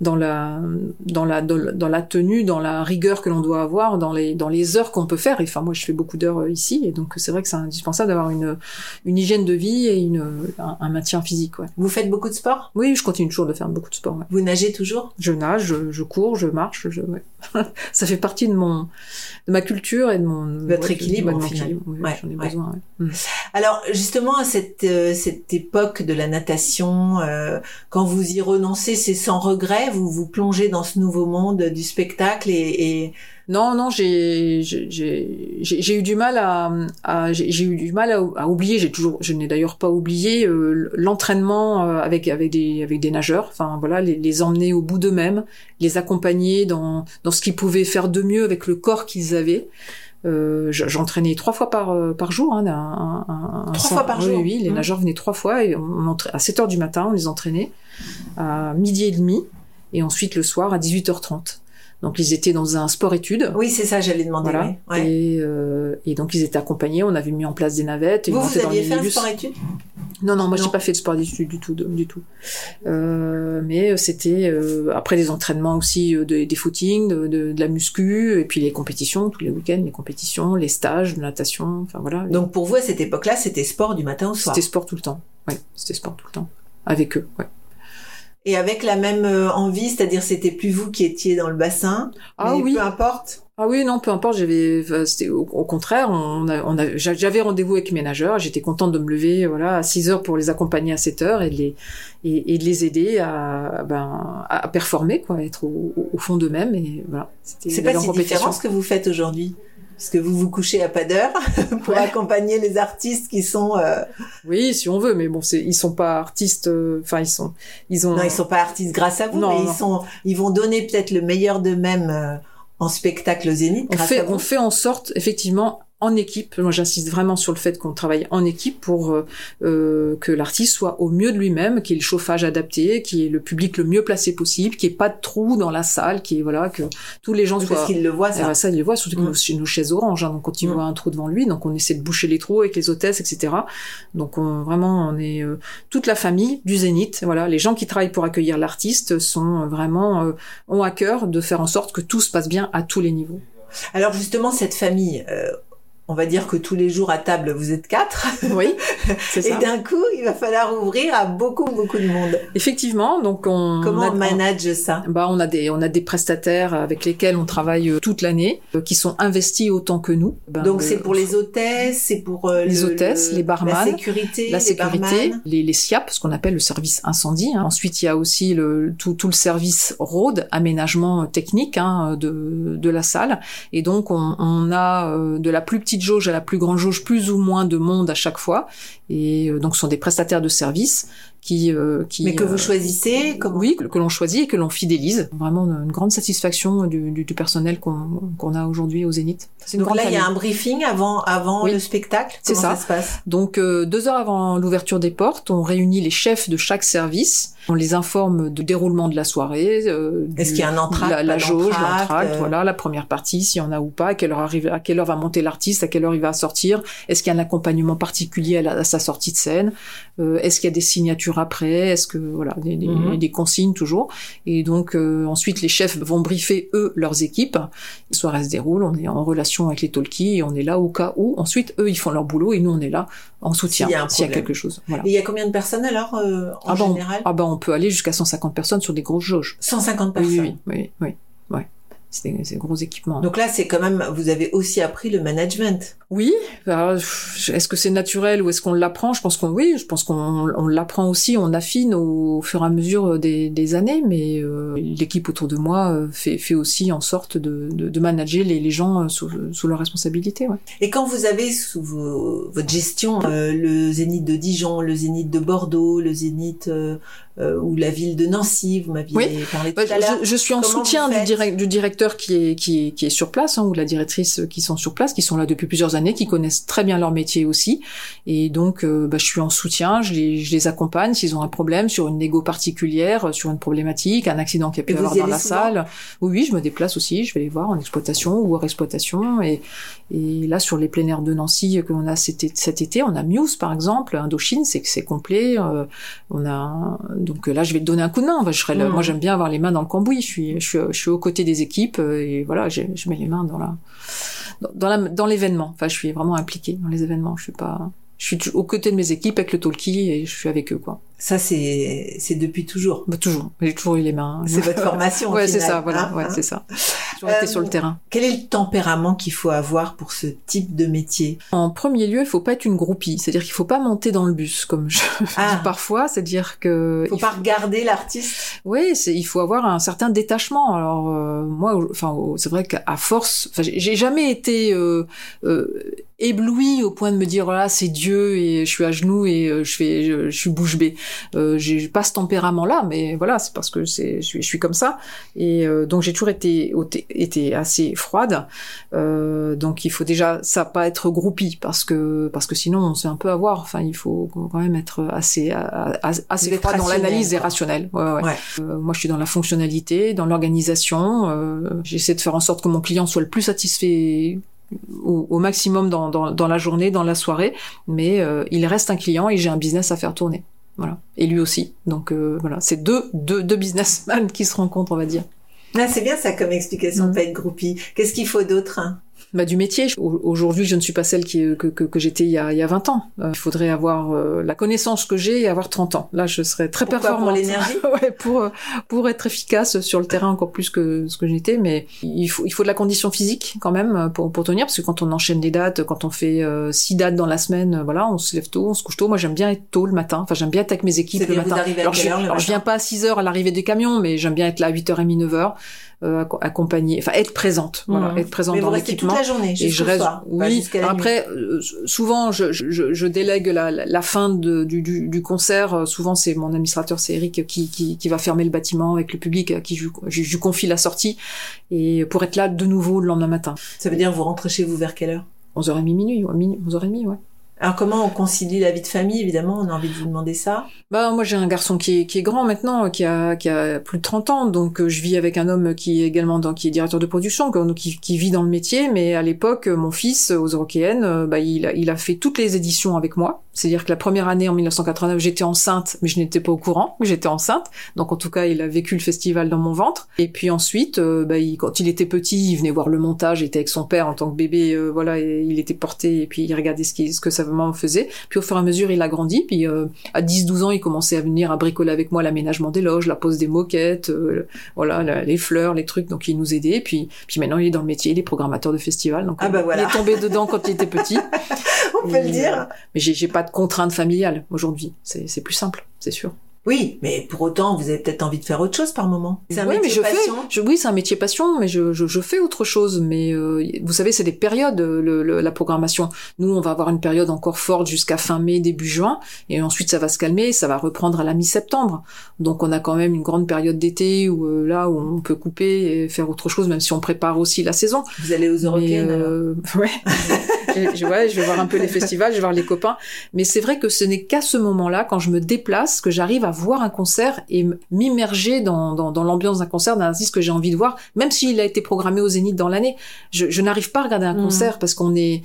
dans la, dans la, dans la tenue, dans la rigueur que l'on doit avoir, dans les, dans les heures qu'on peut faire. Et enfin, moi, je fais beaucoup d'heures ici, et donc c'est vrai que c'est indispensable d'avoir une, une hygiène de vie et une, un, un maintien physique. Ouais. Vous faites beaucoup de sport ? Oui, je continue toujours de faire beaucoup de sport. Ouais. Vous nagez toujours ? Je nage, je, je cours, je marche. Je, ouais. Ça fait partie de mon, de ma culture et de mon votre ouais, équilibre. Mon équilibre. Oui, ouais, j'en ai ouais. besoin. Ouais. Alors, justement, à cette euh, cette époque de la natation, euh, quand vous y renoncez, c'est sans regret, vous vous plongez dans ce nouveau monde du spectacle et, et... Non, non, j'ai, j'ai, j'ai, j'ai eu du mal à, à j'ai, j'ai eu du mal à, à oublier. J'ai toujours, je n'ai d'ailleurs pas oublié euh, l'entraînement avec avec des avec des nageurs. Enfin voilà, les, les emmener au bout d'eux-mêmes, les accompagner dans dans ce qu'ils pouvaient faire de mieux avec le corps qu'ils avaient. Euh, j'entraînais trois fois par par jour. Hein, un, un, un, trois un, fois par jour. Oui, les mmh. nageurs venaient trois fois et on entra- à sept heures du matin, on les entraînait à midi et demi et ensuite le soir à dix-huit heures trente. Donc ils étaient dans un sport-études. Oui, c'est ça, j'allais demander. Voilà. Ouais. Et, euh, et donc ils étaient accompagnés. On avait mis en place des navettes. Et vous, vous aviez fait un sport-études ? Non, non, moi non. j'ai pas fait de sport-études du tout, du tout. Euh, mais c'était euh, après des entraînements aussi, euh, de, des footings, de, de, de la muscu, et puis les compétitions tous les week-ends, les compétitions, les stages de natation. Enfin voilà. Donc pour vous à cette époque-là, c'était sport du matin au soir. C'était sport tout le temps. Ouais, c'était sport tout le temps avec eux. Ouais. Et avec la même envie, c'est-à-dire c'était plus vous qui étiez dans le bassin, ah mais oui. peu importe. Ah oui, non, peu importe. J'avais, c'était au, au contraire, on, a, on a, j'avais rendez-vous avec mes nageurs. J'étais contente de me lever, voilà, à six heures pour les accompagner à sept heures et de les et, et de les aider à ben à performer, quoi, être au, au fond d'eux-mêmes. Et voilà. C'était C'est pas si différent ce que vous faites aujourd'hui. Parce que vous vous couchez à pas d'heure pour ouais. accompagner les artistes qui sont. Euh... Oui, si on veut, mais bon, c'est ils sont pas artistes. Enfin, euh, ils sont, ils ont. Non, ils sont pas artistes grâce à vous, non, mais non. ils sont, ils vont donner peut-être le meilleur d'eux-mêmes euh, en spectacle Zénith. On grâce fait, à vous. on fait en sorte, effectivement, en équipe. Moi, j'insiste vraiment sur le fait qu'on travaille en équipe pour euh, que l'artiste soit au mieux de lui-même, qu'il y ait le chauffage adapté, qu'il y ait le public le mieux placé possible, qu'il y ait pas de trou dans la salle, qu'il y ait, voilà, que tous les gens parce soient... Parce qu'ils le voient, ça. Ça, ils le voient, surtout que mmh. nos chaises oranges, hein, donc quand il mmh. voit un trou devant lui, donc on essaie de boucher les trous avec les hôtesses, et cetera. Donc on, vraiment, on est euh, toute la famille du Zénith. Voilà, les gens qui travaillent pour accueillir l'artiste sont vraiment euh, ont à cœur de faire en sorte que tout se passe bien à tous les niveaux. Alors justement, cette famille... Euh, on va dire que tous les jours à table, vous êtes quatre. Oui, c'est ça. Et d'un coup, il va falloir ouvrir à beaucoup, beaucoup de monde. Effectivement. Donc, on... Comment on, on manage on, ça? Bah, on a des, on a des prestataires avec lesquels on travaille toute l'année, euh, qui sont investis autant que nous. Ben, donc, le, c'est pour les hôtesses, c'est pour euh, les le, hôtesses, le, les barman. La sécurité, la les sécurité, les, les S I A P, ce qu'on appelle le service incendie. Hein. Ensuite, il y a aussi le, tout, tout le service road, aménagement technique, hein, de, de la salle. Et donc, on, on a euh, de la plus petite jauge à la plus grande jauge, plus ou moins de monde à chaque fois, et donc ce sont des prestataires de services qui euh, qui mais que euh, vous choisissez, comme oui, que, que l'on choisit et que l'on fidélise. Vraiment une grande satisfaction du, du, du personnel qu'on qu'on a aujourd'hui au Zénith. C'est une donc là, il y a un briefing avant avant oui. le spectacle. Comment c'est ça. ça se passe Donc euh, deux heures avant l'ouverture des portes, on réunit les chefs de chaque service, on les informe du déroulement de la soirée. Euh, du, Est-ce qu'il y a un entracte, la, la jauge, l'entracte, euh... voilà, la première partie, s'il y en a ou pas, à quelle heure arrive, à quelle heure va monter l'artiste, à quelle heure il va sortir. Est-ce qu'il y a un accompagnement particulier à, la, à sa sortie de scène? euh, Est-ce qu'il y a des signatures après, est-ce que voilà des, mm-hmm. des consignes toujours. Et donc euh, ensuite les chefs vont briefer eux leurs équipes. La soirée se déroule, on est en relation avec les talkies et on est là au cas où. Ensuite eux ils font leur boulot et nous on est là en soutien s'il y a, s'il y a quelque chose. Voilà. Et il y a combien de personnes alors euh, en ah bah, général on, Ah bah on peut aller jusqu'à cent cinquante personnes sur des grosses jauges. cent cinquante personnes. Oui oui oui. oui, oui ouais. C'est des, c'est des gros équipements. Donc là, c'est quand même, vous avez aussi appris le management. Oui. Alors, est-ce que c'est naturel ou est-ce qu'on l'apprend? Je pense qu'on, oui, je pense qu'on on l'apprend aussi, on affine au, au fur et à mesure des, des années, mais euh, l'équipe autour de moi fait, fait aussi en sorte de, de, de manager les, les gens sous, sous leur responsabilité. Ouais. Et quand vous avez sous vos, votre gestion euh, le Zénith de Dijon, le Zénith de Bordeaux, le Zénith euh, euh, ou la ville de Nancy, vous m'aviez oui. parlé tout bah, à l'heure. Je, je suis en Comment soutien du, direct, du directeur qui est qui est qui est sur place, hein, ou la directrice qui sont sur place, qui sont là depuis plusieurs années, qui connaissent très bien leur métier aussi, et donc euh, bah, je suis en soutien, je les je les accompagne s'ils ont un problème sur une négo particulière, sur une problématique, un accident qui a pu avoir dans la salle. Oui, oui, je me déplace aussi, je vais les voir en exploitation ou hors exploitation, et et là sur les plénaires de Nancy que l'on a cet été, cet été on a Muse par exemple, Indochine, c'est que c'est complet, euh, on a donc là je vais te donner un coup de main, enfin, je serai là, mmh. moi j'aime bien avoir les mains dans le cambouis, je suis je suis je suis aux côtés des équipes. Et voilà, je, je mets les mains dans la, dans, dans la, dans l'événement. Enfin, je suis vraiment impliquée dans les événements. Je suis pas, je suis aux côtés de mes équipes avec le talkie et je suis avec eux, quoi. Ça, c'est, c'est depuis toujours. Bah, toujours. J'ai toujours eu les mains. C'est votre formation. Ouais, final, c'est ça, voilà. Hein, ouais, hein. c'est ça. J'ai toujours euh, été sur le terrain. Quel est le tempérament qu'il faut avoir pour ce type de métier? En premier lieu, il faut pas être une groupie. C'est-à-dire qu'il faut pas monter dans le bus, comme je ah. dis parfois. C'est-à-dire que... Faut il pas faut pas regarder l'artiste. Oui, c'est, il faut avoir un certain détachement. Alors, euh, moi, enfin, c'est vrai qu'à force, enfin, j'ai jamais été, euh, euh, éblouie au point de me dire, oh là, c'est Dieu et je suis à genoux et je fais, je, je suis bouche bée. Euh, j'ai pas ce tempérament-là, mais voilà, c'est parce que c'est, je suis, je suis comme ça. Et euh, donc j'ai toujours été, été assez froide. Euh, donc il faut déjà ça pas être groupie, parce que parce que sinon on se fait un peu avoir. Enfin, il faut quand même être assez assez froid dans l'analyse et rationnel. Ouais, ouais. ouais. Euh, moi, je suis dans la fonctionnalité, dans l'organisation. Euh, j'essaie de faire en sorte que mon client soit le plus satisfait Au, au maximum dans, dans, dans la journée, dans la soirée, mais euh, il reste un client et j'ai un business à faire tourner. Voilà. Et lui aussi. Donc euh, voilà, c'est deux, deux, deux businessmen qui se rencontrent, on va dire. Ah, c'est bien ça comme explication, mmh. pas être groupie. Qu'est-ce qu'il faut d'autre, hein? Bah, du métier. Aujourd'hui, je ne suis pas celle qui, que, que, que j'étais il y a, il y a vingt ans. Il euh, faudrait avoir euh, la connaissance que j'ai et avoir trente ans. Là, je serais très Pourquoi performante. Pour l'énergie? ouais, pour, pour être efficace sur le terrain encore plus que ce que j'étais. Mais il faut, il faut de la condition physique quand même pour, pour tenir. Parce que quand on enchaîne les dates, quand on fait euh, six dates dans la semaine, euh, voilà, on se lève tôt, on se couche tôt. Moi, j'aime bien être tôt le matin. Enfin, j'aime bien être avec mes équipes le matin. Alors, je, alors je viens pas à six heures à l'arrivée des camions, mais j'aime bien être là à huit heures trente, neuf heures. Euh, accompagner, enfin être présente, mmh. voilà, être présente mais dans l'équipement. Toute la journée, et je reste, soir, oui. Après, euh, souvent, je, je, je délègue la, la, la fin de, du, du, du concert. Euh, souvent, c'est mon administrateur, c'est Eric, qui, qui, qui va fermer le bâtiment avec le public, à qui je, je, je confie la sortie, et pour être là de nouveau le lendemain matin. Ça veut dire vous rentrez chez vous vers quelle heure? onze heures trente, minuit, ouais, minuit, onze heures trente, ouais. Alors comment on concilie la vie de famille? Évidemment, on a envie de vous demander ça. Bah moi j'ai un garçon qui est qui est grand maintenant, qui a qui a plus de trente ans, donc je vis avec un homme qui est également dans, qui est directeur de production, donc qui, qui vit dans le métier. Mais à l'époque, mon fils aux Eurockéennes, bah il a, il a fait toutes les éditions avec moi. C'est-à-dire que la première année, en mille neuf cent quatre-vingt-neuf, j'étais enceinte, mais je n'étais pas au courant que j'étais enceinte. Donc, en tout cas, il a vécu le festival dans mon ventre. Et puis ensuite, euh, bah, il, quand il était petit, il venait voir le montage. Il était avec son père en tant que bébé. Euh, voilà, et il était porté et puis il regardait ce, qui, ce que sa maman faisait. Puis au fur et à mesure, il a grandi. Puis euh, à dix douze ans, il commençait à venir à bricoler avec moi l'aménagement des loges, la pose des moquettes, euh, voilà, la, les fleurs, les trucs. Donc, il nous aidait. Puis, puis maintenant, il est dans le métier, il est programmateur de festival. Donc, ah bah voilà. Il est tombé dedans quand il était petit. On peut et, le dire. Euh, mais j'ai, j'ai pas de contraintes familiales aujourd'hui. C'est, c'est plus simple, c'est sûr. Oui, mais pour autant, vous avez peut-être envie de faire autre chose par moment. C'est un oui, métier mais je passion. Fais, je, oui, c'est un métier passion, mais je, je, je fais autre chose. Mais euh, vous savez, c'est des périodes, le, le, la programmation. Nous, on va avoir une période encore forte jusqu'à fin mai, début juin. Et ensuite, ça va se calmer, ça va reprendre à la mi-septembre. Donc, on a quand même une grande période d'été où euh, là, où on peut couper et faire autre chose, même si on prépare aussi la saison. Vous allez aux Eurockéennes euh, alors ouais. je, je, ouais, je vais voir un peu les festivals, je vais voir les copains. Mais c'est vrai que ce n'est qu'à ce moment-là, quand je me déplace, que j'arrive à voir un concert et m'immerger dans, dans, dans l'ambiance d'un concert, d'un artiste que j'ai envie de voir, même s'il a été programmé au Zénith dans l'année. Je, je n'arrive pas à regarder un mmh. concert parce qu'on est...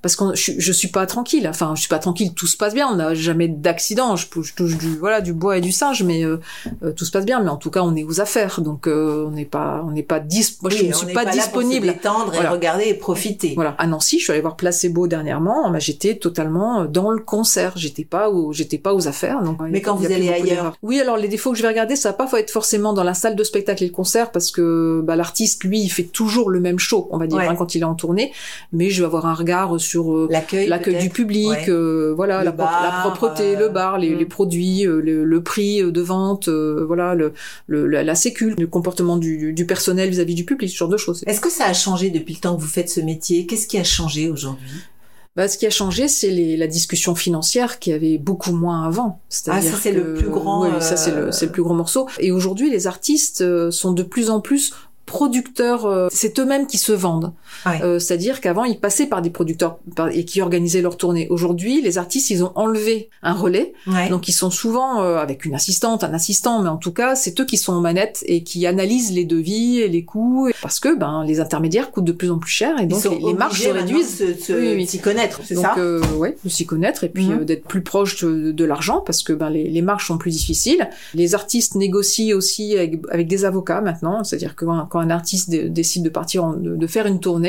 parce que je, je suis pas tranquille. Enfin, je suis pas tranquille. Tout se passe bien. On n'a jamais d'accident. Je, je touche du voilà du bois et du singe, mais euh, euh, tout se passe bien. Mais en tout cas, on est aux affaires, donc euh, on n'est pas on n'est pas dis. Moi, oui, je ne suis pas, pas disponible. Là pour se détendre voilà. Et regarder et profiter. Voilà. À Nancy, je suis allée voir Placebo dernièrement. Bah, j'étais totalement dans le concert. J'étais pas au, j'étais pas aux affaires. Donc, mais quand vous allez ailleurs. Oui, alors les défauts que je vais regarder, ça va pas faut être forcément dans la salle de spectacle et le concert, parce que bah, l'artiste, lui, il fait toujours le même show, on va dire, ouais. hein, quand il est en tournée. Mais je vais avoir un regard sur sur euh, l'accueil, l'accueil du public, ouais. euh, voilà, la, bar, pro- la propreté, euh... le bar, les, mmh. les produits, euh, le, le prix de vente, euh, voilà, le, le, la, la sécu, le comportement du, du personnel vis-à-vis du public, ce genre de choses. Est-ce que ça a changé depuis le temps que vous faites ce métier? Qu'est-ce qui a changé aujourd'hui? Bah, ce qui a changé, c'est les, la discussion financière qu'il y avait beaucoup moins avant. C'est-à-dire ah, ça, c'est que, le plus grand... Oui, ça, c'est le, c'est le plus grand morceau. Et aujourd'hui, les artistes sont de plus en plus... producteurs, euh, c'est eux-mêmes qui se vendent. Ouais. Euh, c'est-à-dire qu'avant, ils passaient par des producteurs par, et qui organisaient leur tournée. Aujourd'hui, les artistes, ils ont enlevé un relais. Ouais. Donc, ils sont souvent euh, avec une assistante, un assistant, mais en tout cas, c'est eux qui sont aux manettes et qui analysent les devis et les coûts. Parce que ben, les intermédiaires coûtent de plus en plus cher et donc les, les marges se réduisent. Se, se, oui, oui. S'y connaître, c'est donc, ça euh, oui, de s'y connaître et puis mm-hmm. euh, d'être plus proche de, de l'argent parce que ben, les, les marges sont plus difficiles. Les artistes négocient aussi avec, avec des avocats maintenant. C'est-à-dire que ben, quand un artiste d- décide de partir, en, de, de faire une tournée,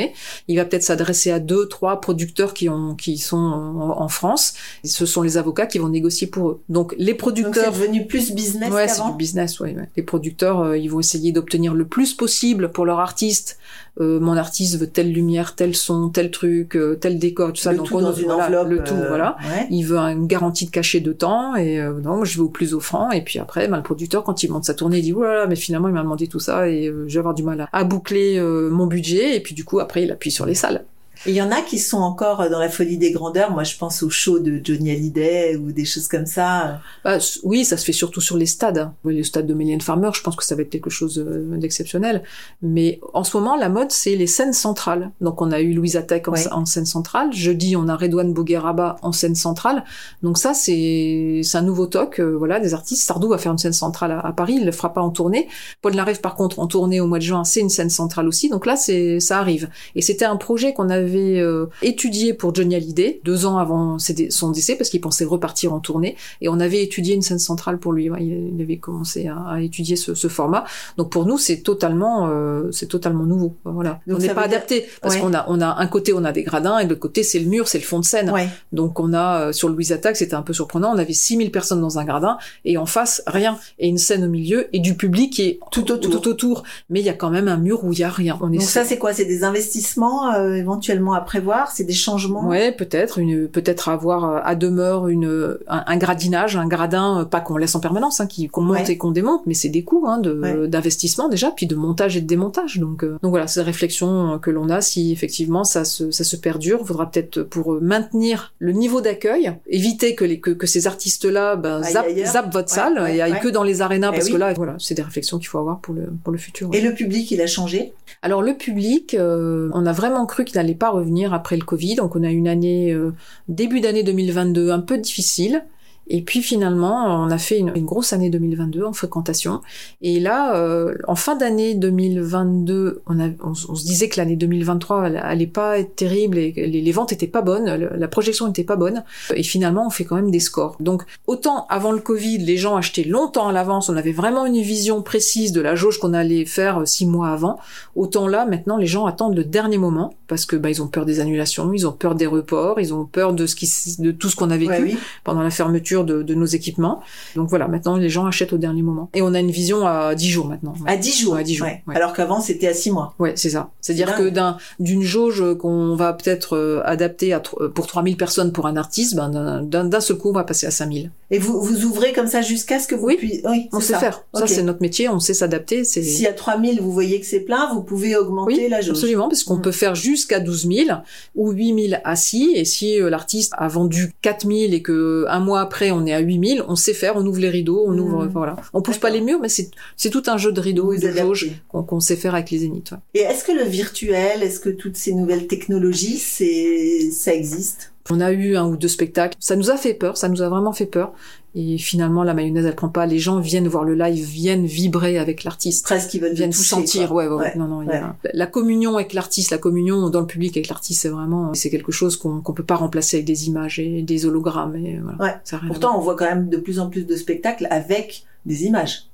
il va peut-être s'adresser à deux, trois producteurs qui, ont, qui sont en, en France. Et ce sont les avocats qui vont négocier pour eux. Donc les producteurs, donc c'est devenu plus business ouais, qu'avant. Ouais, c'est du business. Ouais, ouais. Les producteurs, euh, ils vont essayer d'obtenir le plus possible pour leur artiste. Euh, mon artiste veut telle lumière, tel son, tel truc, euh, tel décor, tout ça. Le donc tout on, dans une voilà, enveloppe. Le tout, euh, voilà. Ouais. Il veut une garantie de cachet de temps. Et euh, non, je vais au plus offrant. Et puis après, ben, le producteur, quand il monte sa tournée, il dit oulala, mais finalement il m'a demandé tout ça et euh, je vais avoir du mal à boucler euh, mon budget et puis du coup après il appuie sur les salles. Et il y en a qui sont encore dans la folie des grandeurs. Moi, je pense aux shows de Johnny Hallyday ou des choses comme ça. Bah, oui, ça se fait surtout sur les stades. Le stade de Mylène Farmer, je pense que ça va être quelque chose d'exceptionnel. Mais en ce moment, la mode, c'est les scènes centrales. Donc, on a eu Louise Attaque en, ouais. en scène centrale. Jeudi, on a Redouane Bougueraba en scène centrale. Donc ça, c'est, c'est un nouveau toc. Euh, voilà, des artistes. Sardou va faire une scène centrale à, à Paris. Il le fera pas en tournée. Paul Larref, par contre, en tournée au mois de juin, c'est une scène centrale aussi. Donc là, c'est, ça arrive. Et c'était un projet qu'on avait avait euh, étudié pour Johnny Hallyday deux ans avant son décès parce qu'il pensait repartir en tournée et on avait étudié une scène centrale pour lui. Ouais, il avait commencé à, à étudier ce, ce format. Donc pour nous c'est totalement euh, c'est totalement nouveau. Voilà. Donc on n'est pas adapté dire... parce ouais. qu'on a on a un côté on a des gradins et de l'autre côté c'est le mur, c'est le fond de scène. Ouais. Donc on a euh, sur Louise Attaque c'était un peu surprenant, on avait six mille personnes dans un gradin et en face rien et une scène au milieu et du public qui est tout autour, tout autour. Mais il y a quand même un mur où il y a rien. On est Donc seul. Ça c'est quoi? C'est des investissements euh, éventuels à prévoir, c'est des changements. Ouais, peut-être, une, peut-être avoir à demeure une, un, un gradinage, un gradin, pas qu'on laisse en permanence, hein, qui, qu'on monte ouais. et qu'on démonte, mais c'est des coûts hein, de, ouais. d'investissement déjà, puis de montage et de démontage. Donc, euh, donc voilà, c'est la réflexion que l'on a. Si effectivement ça se, ça se perdure, faudra peut-être pour maintenir le niveau d'accueil, éviter que, les, que, que ces artistes-là ben, zappent, zappent votre ouais, salle ouais, et aillent ouais. que dans les arénas, parce eh oui. que là, voilà, c'est des réflexions qu'il faut avoir pour le, pour le futur. Ouais. Et le public, il a changé? Alors le public, euh, on a vraiment cru qu'il allait pas revenir après le Covid. Donc on a une année, euh, début d'année deux mille vingt-deux, un peu difficile. Et puis finalement, on a fait une, une grosse année deux mille vingt-deux en fréquentation. Et là, euh, en fin d'année deux mille vingt-deux, on, a, on, on se disait que l'année deux mille vingt-trois allait pas être terrible et les, les ventes étaient pas bonnes, le, la projection était pas bonne. Et finalement, on fait quand même des scores. Donc, autant avant le Covid, les gens achetaient longtemps à l'avance, on avait vraiment une vision précise de la jauge qu'on allait faire six mois avant. Autant là, maintenant, les gens attendent le dernier moment parce que bah ils ont peur des annulations, ils ont peur des reports, ils ont peur de ce qui, de tout ce qu'on a vécu ouais, oui. pendant la fermeture. De, de nos équipements. Donc voilà, maintenant les gens achètent au dernier moment. Et on a une vision à dix jours maintenant. Ouais. À dix jours. À dix jours. Ouais. Ouais. Alors qu'avant c'était à six mois. Ouais, c'est ça. C'est-à-dire c'est que d'un, d'une jauge qu'on va peut-être euh, adapter à tr- pour trois mille personnes pour un artiste, ben, d'un, d'un, d'un seul coup on va passer à cinq mille. Et vous, vous ouvrez comme ça jusqu'à ce que vous oui. puissiez... Oui, on sait ça. faire. Okay. Ça c'est notre métier, on sait s'adapter. C'est... Si à trois mille vous voyez que c'est plein, vous pouvez augmenter oui, la jauge. Absolument, parce qu'on mmh. peut faire jusqu'à douze mille ou huit mille assis. Et si euh, l'artiste a vendu quatre mille et que un mois après on est à huit mille, on sait faire, on ouvre les rideaux, on mmh. ouvre, voilà. On pousse D'accord. pas les murs, mais c'est, c'est tout un jeu de rideaux et de jauges qu'on, qu'on sait faire avec les zéniths. Ouais. Et est-ce que le virtuel, est-ce que toutes ces nouvelles technologies, c'est, ça existe? On a eu un ou deux spectacles. Ça nous a fait peur, ça nous a vraiment fait peur. Et finalement, la mayonnaise, elle prend pas. Les gens viennent voir le live, viennent vibrer avec l'artiste. Presque, ils veulent viennent tout sentir. Ouais, ouais, ouais. Non, non. Ouais. Il y a... La communion avec l'artiste, la communion dans le public avec l'artiste, c'est vraiment, c'est quelque chose qu'on, qu'on peut pas remplacer avec des images et des hologrammes. Et voilà. Ouais. Ça Pourtant, on voit quand même de plus en plus de spectacles avec des images.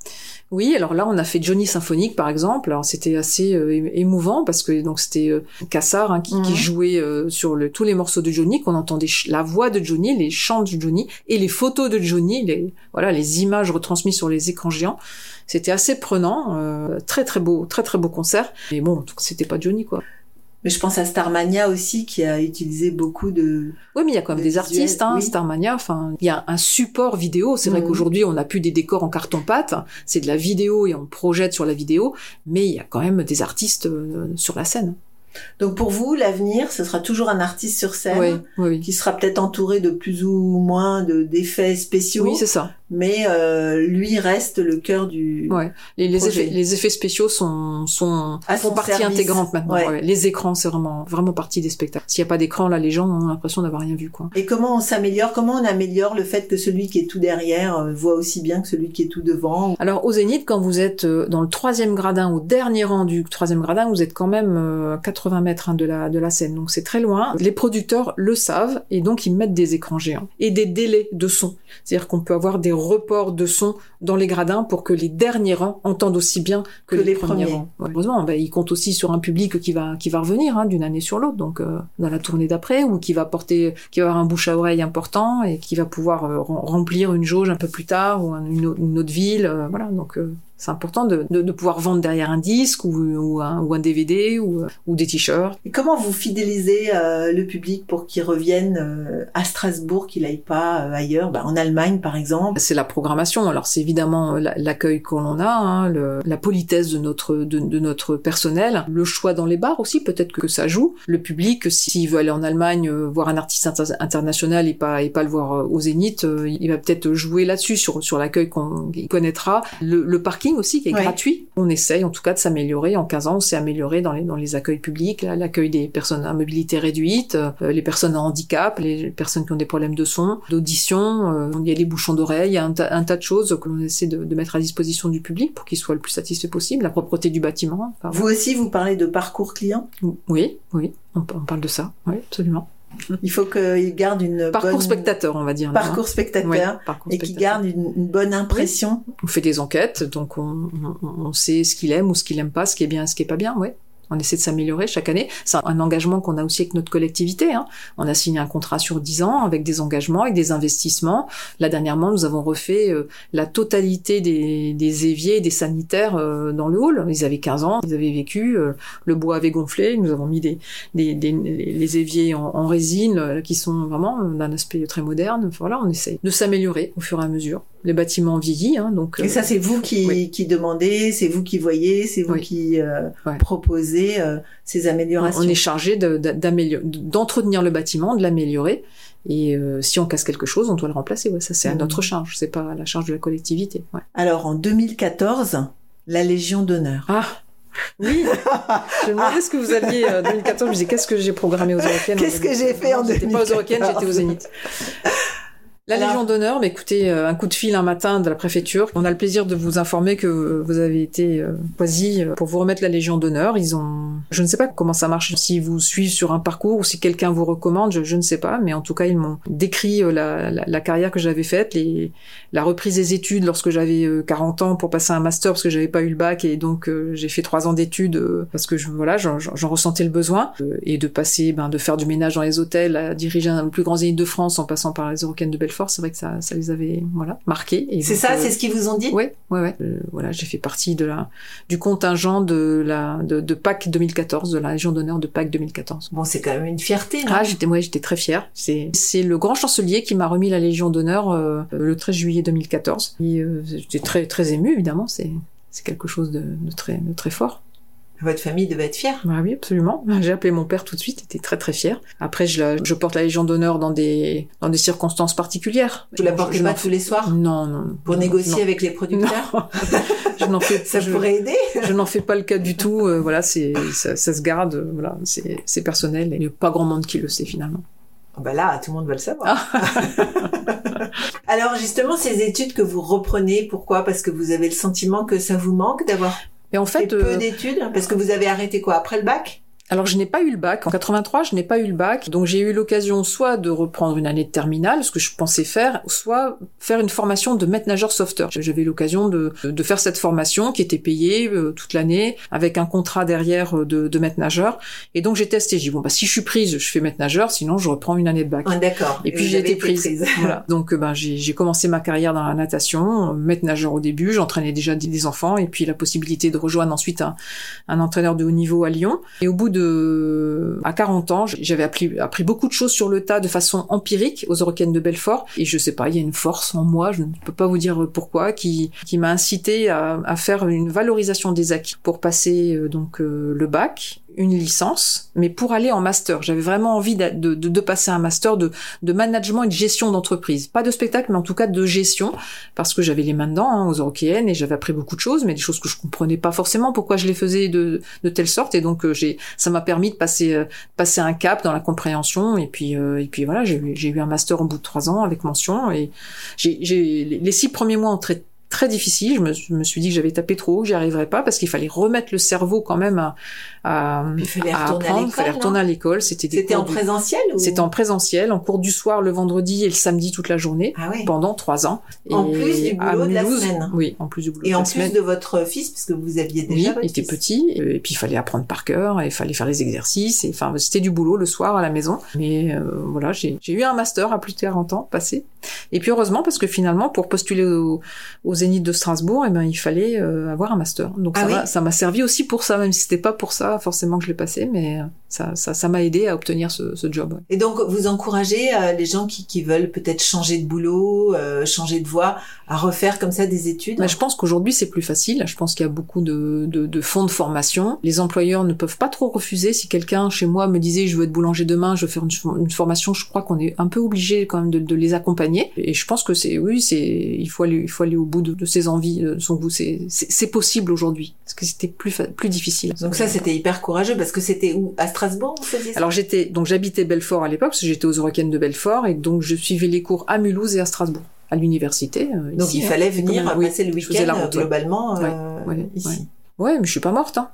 Oui, alors là, on a fait Johnny symphonique, par exemple. Alors, c'était assez euh, émouvant parce que donc c'était euh, Cassard hein, qui, mmh. qui jouait euh, sur le, tous les morceaux de Johnny, qu'on entendait ch- la voix de Johnny, les chants de Johnny et les photos de Johnny, les, voilà, les images retransmises sur les écrans géants. C'était assez prenant, euh, très très beau, très très beau concert. Mais bon, c'était pas Johnny, quoi. Mais je pense à Starmania aussi, qui a utilisé beaucoup de... Oui, mais il y a quand même de des visuels, artistes, hein, oui. Starmania, enfin, il y a un support vidéo. C'est mmh. vrai qu'aujourd'hui, on n'a plus des décors en carton-pâte, c'est de la vidéo et on projette sur la vidéo, mais il y a quand même des artistes euh, sur la scène. Donc pour vous, l'avenir, ce sera toujours un artiste sur scène, oui, oui, oui. qui sera peut-être entouré de plus ou moins de, d'effets spéciaux. Oui, c'est ça. Mais euh, lui reste le cœur du ouais. les, les effets les effets spéciaux sont sont à font partie service. Intégrante maintenant. Ouais. Ouais. Les écrans c'est vraiment vraiment partie des spectacles. S'il y a pas d'écran là, les gens ont l'impression d'avoir rien vu quoi. Et comment on s'améliore Comment on améliore le fait que celui qui est tout derrière voit aussi bien que celui qui est tout devant? Alors au Zénith, quand vous êtes dans le troisième gradin, au dernier rang du troisième gradin, vous êtes quand même quatre-vingts mètres hein, de la de la scène, donc c'est très loin. Les producteurs le savent et donc ils mettent des écrans géants et des délais de son. C'est-à-dire qu'on peut avoir des report de son dans les gradins pour que les derniers rangs entendent aussi bien que, que les, les premiers, premiers rangs. Ouais. Heureusement, ben, ils comptent aussi sur un public qui va qui va revenir hein, d'une année sur l'autre, donc euh, dans la tournée d'après, ou qui va porter, qui va avoir un bouche à oreille important et qui va pouvoir euh, remplir une jauge un peu plus tard ou une, une autre ville, euh, voilà. Donc euh, c'est important de, de de pouvoir vendre derrière un disque ou ou un, ou un D V D ou ou des t-shirts. Et comment vous fidélisez euh, le public pour qu'il revienne euh, à Strasbourg, qu'il aille pas euh, ailleurs, ben, en Allemagne par exemple? C'est la programmation. Alors c'est évidemment l'accueil que l'on a, hein, le, la politesse de notre de, de notre personnel, le choix dans les bars aussi, peut-être que ça joue. Le public, s'il veut aller en Allemagne voir un artiste inter- international et pas et pas le voir au Zénith, il va peut-être jouer là-dessus sur sur l'accueil qu'on qu'il connaîtra. Le, le parking aussi qui est ouais. gratuit. On essaye en tout cas de s'améliorer. En quinze ans, on s'est amélioré dans les dans les accueils publics, là, l'accueil des personnes à mobilité réduite, euh, les personnes à handicap, les personnes qui ont des problèmes de son, d'audition. Euh, il y a les bouchons d'oreilles. Un, ta- un tas de choses que l'on essaie de, de mettre à disposition du public pour qu'il soit le plus satisfait possible, la propreté du bâtiment. Enfin, vous ouais. aussi, vous parlez de parcours client ? Oui, oui, on, on parle de ça, oui, absolument. Il faut qu'il garde une parcours bonne... spectateur, on va dire. Parcours spectateur, ouais, parcours et qu'il garde une, une bonne impression. Oui. On fait des enquêtes, donc on, on, on sait ce qu'il aime ou ce qu'il aime pas, ce qui est bien et ce qui est pas bien, oui. On essaie de s'améliorer chaque année. C'est un engagement qu'on a aussi avec notre collectivité. Hein. On a signé un contrat sur dix ans avec des engagements, avec des investissements. Là, dernièrement, nous avons refait euh, la totalité des, des éviers, des sanitaires euh, dans le hall. Ils avaient quinze ans, ils avaient vécu, euh, le bois avait gonflé. Nous avons mis des, des, des, les éviers en, en résine euh, qui sont vraiment euh, d'un aspect très moderne. Enfin, voilà, on essaie de s'améliorer au fur et à mesure. Les bâtiments vieillissent, hein, donc. Et ça, c'est vous qui, oui. qui demandez, c'est vous qui voyez, c'est vous oui. qui euh, ouais. proposez euh, ces améliorations. On est chargé de, d'améliorer, d'entretenir le bâtiment, de l'améliorer. Et euh, si on casse quelque chose, on doit le remplacer. Ouais, ça, c'est mmh. à notre charge, c'est pas à la charge de la collectivité. Ouais. Alors, en deux mille quatorze, la Légion d'honneur. Ah. Oui, je me demandais ce que vous alliez en deux mille quatorze. Je me disais, qu'est-ce que j'ai programmé aux Eurockéennes? Qu'est-ce que j'ai fait en deux mille quatorze? J'étais pas aux Eurockéennes, j'étais au Zénith. La Alors... Légion d'honneur, mais écoutez, un coup de fil un matin de la préfecture. On a le plaisir de vous informer que vous avez été choisi pour vous remettre la Légion d'honneur. Ils ont, je ne sais pas comment ça marche, si vous suivez sur un parcours ou si quelqu'un vous recommande, je, je ne sais pas. Mais en tout cas, ils m'ont décrit la, la, la carrière que j'avais faite, les, la reprise des études lorsque j'avais quarante ans pour passer un master parce que j'avais pas eu le bac et donc euh, j'ai fait trois ans d'études euh, parce que je, voilà, j'en, j'en ressentais le besoin euh, et de passer, ben, de faire du ménage dans les hôtels, à diriger un des plus grands Zénith de France en passant par les Eurockéennes de Belfort, c'est vrai que ça, ça les avait, voilà, marqués. Et c'est donc, ça, euh, c'est ce qu'ils vous ont dit ? Ouais, ouais, ouais. Euh, voilà, j'ai fait partie de la, du contingent de la, de, de Pâques deux mille quatorze, de la Légion d'honneur de Pâques deux mille quatorze. Bon, c'est quand même une fierté, non ? Ah, j'étais, ouais, j'étais très fière. C'est, c'est le grand chancelier qui m'a remis la Légion d'honneur euh, le treize juillet deux mille quatorze. Et, euh, j'étais très, très émue, évidemment, c'est, c'est quelque chose de, de très, de très fort. Votre famille devait être fière. Bah oui, absolument. J'ai appelé mon père tout de suite, il était très très fier. Après, je, la, je porte la Légion d'honneur dans des, dans des circonstances particulières. Vous la portez pas tous les soirs ? Non, non. Pour non, négocier non. Avec les producteurs ? Je n'en fais, ça je, pourrait aider. Je n'en fais pas le cas du tout. Euh, voilà, c'est, ça, ça se garde. Euh, voilà, c'est, c'est personnel et il n'y a pas grand monde qui le sait finalement. Bah là, tout le monde va le savoir. Alors justement, ces études que vous reprenez, pourquoi ? Parce que vous avez le sentiment que ça vous manque d'avoir. Et en fait, et peu euh... d'études, parce que vous avez arrêté quoi, après le bac ? Alors, je n'ai pas eu le bac. En quatre-vingt-trois, je n'ai pas eu le bac. Donc, j'ai eu l'occasion soit de reprendre une année de terminale, ce que je pensais faire, soit faire une formation de maître nageur sauveteur. J'avais eu l'occasion de, de faire cette formation qui était payée euh, toute l'année avec un contrat derrière de, de maître nageur. Et donc, j'ai testé. J'ai dit, bon, bah, si je suis prise, je fais maître nageur, sinon je reprends une année de bac. Ah, d'accord. Et puis, j'ai été prise. prise. Voilà. Donc, euh, ben, j'ai, j'ai commencé ma carrière dans la natation, maître nageur au début. J'entraînais déjà des enfants et puis la possibilité de rejoindre ensuite un, un entraîneur de haut niveau à Lyon. Et au bout de, à quarante ans, j'avais appris, appris beaucoup de choses sur le tas de façon empirique aux Eurockéennes de Belfort. Et je sais pas, il y a une force en moi, je ne peux pas vous dire pourquoi, qui, qui m'a incité à, à faire une valorisation des acquis pour passer, euh, donc, euh, le bac, une licence, mais pour aller en master. J'avais vraiment envie de, de, de passer un master de, de management et de gestion d'entreprise. Pas de spectacle, mais en tout cas de gestion, parce que j'avais les mains dedans, hein, aux Eurockéennes, et j'avais appris beaucoup de choses, mais des choses que je comprenais pas forcément pourquoi je les faisais de, de telle sorte, et donc euh, j'ai, ça m'a permis de passer, euh, passer un cap dans la compréhension, et puis, euh, et puis voilà, j'ai, j'ai eu un master au bout de trois ans avec mention, et j'ai, j'ai, les six premiers mois ont traité très difficile, je me, je me suis dit que j'avais tapé trop haut, que j'y arriverais pas, parce qu'il fallait remettre le cerveau quand même à, à, il fallait à apprendre, il fallait retourner à l'école. C'était, des C'était en du... présentiel ou... C'était en présentiel, en cours du soir le vendredi et le samedi toute la journée, ah oui. Pendant trois ans. Et en plus du boulot de la semaine. Oui, en plus du boulot de la semaine. Et en plus de votre fils, parce que vous aviez déjà oui, votre il était fils. Petit, et puis il fallait apprendre par cœur, et il fallait faire les exercices, et enfin c'était du boulot le soir à la maison. Mais euh, voilà, j'ai, j'ai eu un master à plus de quarante ans passé, et puis heureusement parce que finalement pour postuler aux, aux Zénith de Strasbourg, et eh ben il fallait euh, avoir un master. Donc ah ça, oui. m'a, ça m'a servi aussi pour ça, même si c'était pas pour ça forcément que je l'ai passé, mais ça, ça, ça m'a aidé à obtenir ce, ce job. Ouais. Et donc vous encouragez euh, les gens qui, qui veulent peut-être changer de boulot, euh, changer de voie, à refaire comme ça des études. Bah, hein. Je pense qu'aujourd'hui c'est plus facile. Je pense qu'il y a beaucoup de, de, de fonds de formation. Les employeurs ne peuvent pas trop refuser. Si quelqu'un chez moi me disait je veux être boulanger demain, je veux faire une, une formation, je crois qu'on est un peu obligé quand même de, de les accompagner. Et je pense que c'est oui, c'est il faut aller, il faut aller au bout de, de ses envies, de son goût. C'est, c'est, c'est possible aujourd'hui, parce que c'était plus, fa- plus difficile. Donc ça, c'était hyper courageux, parce que c'était où ? À Strasbourg, on faisait ça ? Alors j'étais, donc j'habitais Belfort à l'époque, parce que j'étais aux Eurockéennes de Belfort, et donc je suivais les cours à Mulhouse et à Strasbourg, à l'université. Euh, donc ici, il fallait hein, venir même, passer oui, le week-end route, globalement ouais, euh, ouais, ici. Ouais. ouais, mais je suis pas morte. Hein.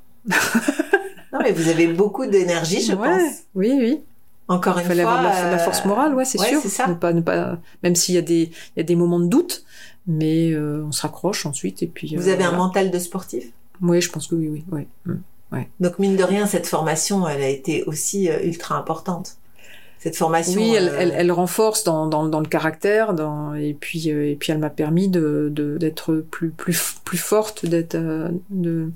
Non, mais vous avez beaucoup d'énergie, je ouais, pense. Oui, oui. Encore une fois, il fallait fois, avoir la, la force morale, ouais, c'est ouais, sûr. C'est ça. Ne pas, ne pas, même s'il y a des, il y a des moments de doute. Mais euh, on se raccroche ensuite et puis. Vous euh, avez voilà. un mental de sportif ? Oui, je pense que oui, oui, oui. Mmh. Ouais. Donc mine de rien, cette formation, elle a été aussi euh, ultra importante. Cette formation. Oui, elle, euh... elle, elle renforce dans, dans, dans le caractère, dans et puis euh, et puis elle m'a permis de, de d'être plus plus plus forte, d'être euh, de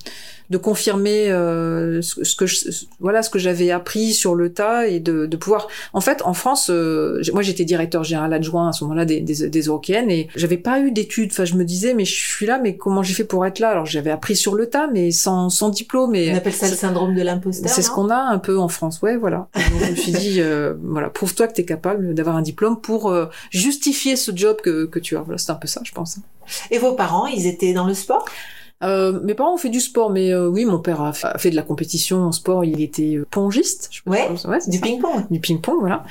de confirmer euh, ce, ce que je, voilà ce que j'avais appris sur le tas et de de pouvoir. En fait, en France, euh, moi j'étais directeur général adjoint à ce moment-là des des, des Eurockéennes et j'avais pas eu d'études. Enfin, je me disais mais je suis là, mais comment j'ai fait pour être là ? Alors j'avais appris sur le tas, mais sans sans diplôme. Et on appelle ça le syndrome de l'imposteur. C'est ce qu'on a un peu en France, ouais, voilà. Donc, je me suis dit. Euh, Voilà, prouve-toi que t'es capable d'avoir un diplôme pour euh, justifier ce job que, que tu as. Voilà, c'est un peu ça, je pense. Et vos parents, ils étaient dans le sport ? Euh, mes parents ont fait du sport, mais euh, oui, mon père a fait, a fait de la compétition en sport. Il était euh, pongiste. Ouais, ouais, du ça. ping-pong. Du ping-pong, voilà.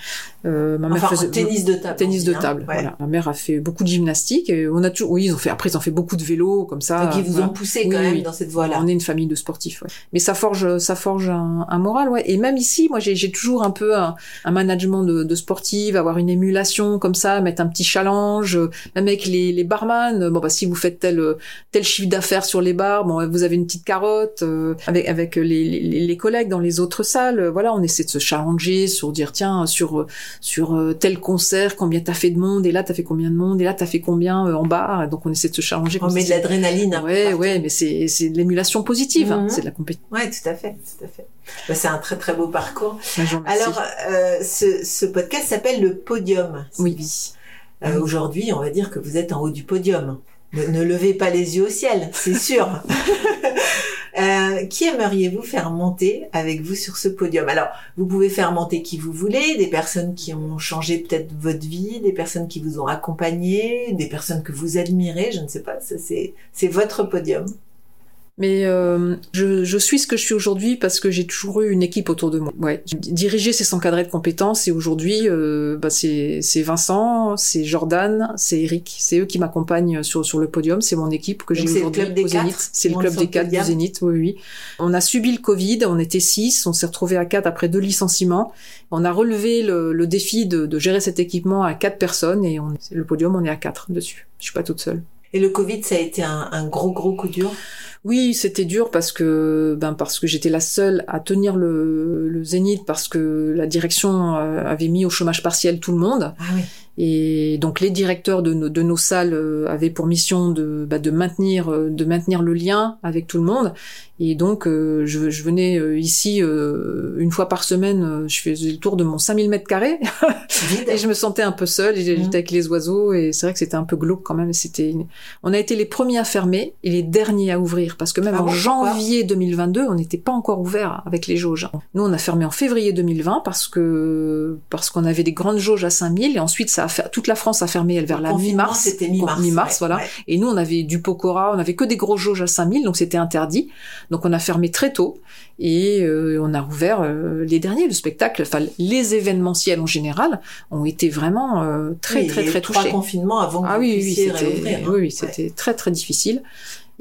Euh, ma mère enfin, faisait tennis de table. Tennis de hein, table. Ouais. Voilà. Ma mère a fait beaucoup de gymnastique. Et on a toujours, oui, ils ont fait. Après, ils ont fait beaucoup de vélo, comme ça. Donc ils vous voilà. ont poussé quand oui, même oui. dans cette voie-là. On est une famille de sportifs. Ouais. Mais ça forge, ça forge un, un moral, ouais. Et même ici, moi, j'ai, j'ai toujours un peu un, un management de, de sportive, avoir une émulation comme ça, mettre un petit challenge, même avec les, les barman. Bon, bah si vous faites tel tel chiffre d'affaires sur les bars, bon, vous avez une petite carotte euh, avec avec les, les les collègues dans les autres salles. Voilà, on essaie de se challenger sur dire tiens sur sur tel concert combien t'as fait de monde et là t'as fait combien de monde et là t'as fait combien euh, en bar. Donc on essaie de se challenger. On met de l'adrénaline. Hein, ouais, ouais, mais c'est c'est de l'émulation positive. Mm-hmm. C'est de la compétition. Ouais, tout à fait, tout à fait. Bah, c'est un très très beau parcours. Bonjour, merci. Alors euh, ce ce podcast s'appelle Le Podium. Oui. Euh, aujourd'hui, on va dire que vous êtes en haut du podium. Ne, ne levez pas les yeux au ciel, c'est sûr. euh, qui aimeriez-vous faire monter avec vous sur ce podium ? Alors, vous pouvez faire monter qui vous voulez, des personnes qui ont changé peut-être votre vie, des personnes qui vous ont accompagné, des personnes que vous admirez, je ne sais pas, ça, c'est, c'est votre podium. Mais euh, je, je suis ce que je suis aujourd'hui parce que j'ai toujours eu une équipe autour de moi. Ouais. Diriger, c'est s'encadrer de compétences. Et aujourd'hui, euh, bah c'est, c'est Vincent, c'est Jordan, c'est Eric. C'est eux qui m'accompagnent sur, sur le podium. C'est mon équipe que j'ai Donc aujourd'hui au Zénith. C'est le club des quatre du Zénith. Oui, oui. On a subi le Covid. On était six. On s'est retrouvés à quatre après deux licenciements. On a relevé le, le défi de, de gérer cet équipement à quatre personnes. Et on, le podium, on est à quatre dessus. Je suis pas toute seule. Et le Covid, ça a été un, un gros, gros coup dur? Oui, c'était dur parce que ben parce que j'étais la seule à tenir le, le Zénith parce que la direction avait mis au chômage partiel tout le monde. Ah oui. Et donc les directeurs de nos, de nos salles avaient pour mission de bah, de maintenir de maintenir le lien avec tout le monde. Et donc euh, je, je venais ici euh, une fois par semaine, je faisais le tour de mon cinq mille mètres carrés et je me sentais un peu seule. Et j'étais mmh. avec les oiseaux et c'est vrai que c'était un peu glauque quand même. C'était on a été les premiers à fermer et les derniers à ouvrir. Parce que même ah en bon, janvier deux mille vingt-deux, on n'était pas encore ouvert avec les jauges. Nous, on a fermé en février deux mille vingt parce que parce qu'on avait des grandes jauges à cinq mille et ensuite ça a fer... toute la France a fermé elle vers la mi-mars. C'était mi-mars, mi-mars ouais, voilà. Ouais. Et nous, on avait du Pokora, on avait que des grosses jauges à cinq mille, donc c'était interdit. Donc on a fermé très tôt et euh, on a ouvert euh, les derniers. Le spectacle, enfin les événementiels en général, ont été vraiment euh, très, oui, très très très touchés. Trois confinements avant que ah, vous oui, puissiez oui, réouvrir. Hein. Oui, oui, c'était ouais. très très difficile.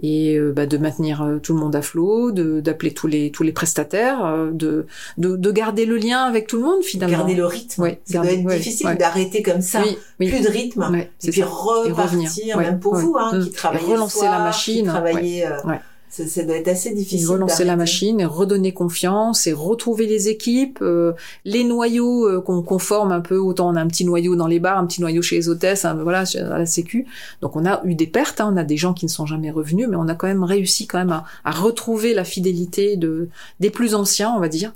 Et euh, bah, de maintenir euh, tout le monde à flot, de, d'appeler tous les tous les prestataires, euh, de, de de garder le lien avec tout le monde finalement. Garder le rythme. Ouais, ça garder, doit être ouais, difficile ouais. d'arrêter comme ça, oui, oui. plus de rythme, ouais, et puis ça. repartir, et même pour ouais, vous, hein, ouais. qui travaillez et relancer soir, la machine, qui travaillez. Ouais, euh, ouais. Ça, ça doit être assez difficile. Relancer d'arrêter. la machine, et redonner confiance, et retrouver les équipes, euh, les noyaux euh, qu'on, qu'on forme un peu. Autant on a un petit noyau dans les bars, un petit noyau chez les hôtesses, hein, voilà, à la Sécu. Donc on a eu des pertes, hein, on a des gens qui ne sont jamais revenus, mais on a quand même réussi quand même à, à retrouver la fidélité de des plus anciens, on va dire.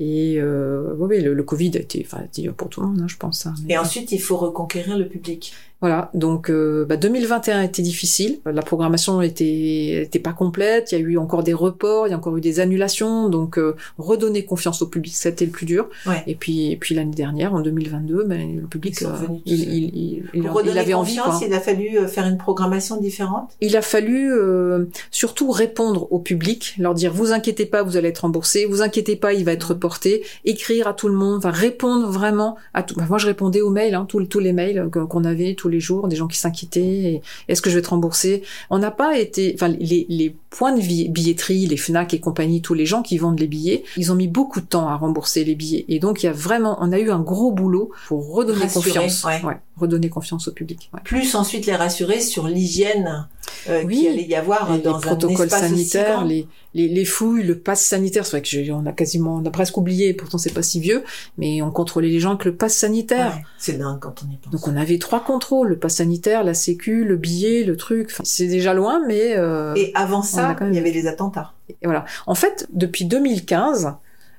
Et euh, oui, le, le Covid a été, enfin, pour tout le monde, hein, je pense. Hein, mais... Et ensuite, il faut reconquérir le public. Voilà, donc euh, bah, deux mille vingt et un était difficile. La programmation était, était pas complète. Il y a eu encore des reports, il y a encore eu des annulations. Donc euh, redonner confiance au public, c'était le plus dur. Ouais. Et puis, et puis l'année dernière, en deux mille vingt-deux, ben, le public, euh, il, il, il, il, Pour il avait envie. Quoi. Il a fallu faire une programmation différente. Il a fallu euh, surtout répondre au public, leur dire vous inquiétez pas, vous allez être remboursé. Vous inquiétez pas, il va être reporté. Écrire à tout le monde, enfin répondre vraiment à tout. Bah, moi, je répondais aux mails, hein, tous, tous les mails qu'on avait. Tous les jours, des gens qui s'inquiétaient, est-ce que je vais être remboursée ? On n'a pas été, enfin, les, les points de billetterie, les FNAC et compagnie, tous les gens qui vendent les billets, ils ont mis beaucoup de temps à rembourser les billets. Et donc, il y a vraiment, on a eu un gros boulot pour redonner rassurer, confiance. Ouais. Ouais, redonner confiance au public. Ouais. Plus ensuite les rassurer sur l'hygiène euh, oui, qu'il allait y avoir dans un espace aussi grand. Les protocoles sanitaires, les, les, les fouilles, le pass sanitaire. C'est vrai que je, on a quasiment, on a presque oublié, pourtant c'est pas si vieux, mais on contrôlait les gens avec le pass sanitaire. Ouais, c'est dingue quand on y pense. Donc, on avait trois contrôles. Le pass sanitaire, la sécu, le billet, le truc. Enfin, c'est déjà loin, mais... Euh, et avant ça, même... il y avait les attentats. Et voilà. En fait, depuis deux mille quinze,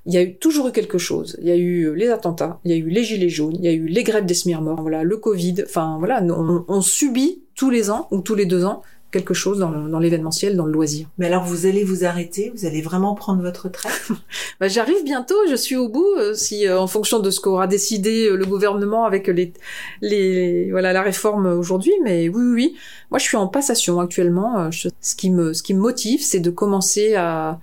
il y a eu, toujours eu quelque chose. Il y a eu les attentats, il y a eu les gilets jaunes, il y a eu les grèves des smirmores, voilà, le Covid. Enfin, voilà, on, on subit tous les ans ou tous les deux ans quelque chose dans, dans l'événementiel, dans le loisir. Mais alors, vous allez vous arrêter? Vous allez vraiment prendre votre retraite? Bah, j'arrive bientôt, je suis au bout. Euh, si, euh, en fonction de ce qu'aura décidé euh, le gouvernement avec les, les, voilà, la réforme aujourd'hui. Mais oui, oui, oui. Moi, je suis en passation actuellement. Euh, je, ce qui me, ce qui me motive, c'est de commencer à,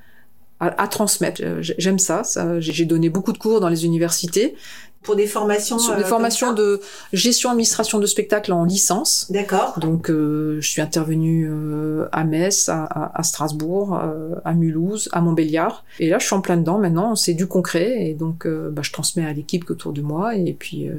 à, à transmettre. Euh, j'aime ça. ça j'ai, j'ai donné beaucoup de cours dans les universités. Pour des formations, sur des euh, formations de gestion administration de spectacle en licence. D'accord. Donc euh, je suis intervenue euh, à Metz, à, à, à Strasbourg, euh, à Mulhouse, à Montbéliard. Et là, je suis en plein dedans maintenant. C'est du concret et donc euh, bah, je transmets à l'équipe autour de moi et puis euh,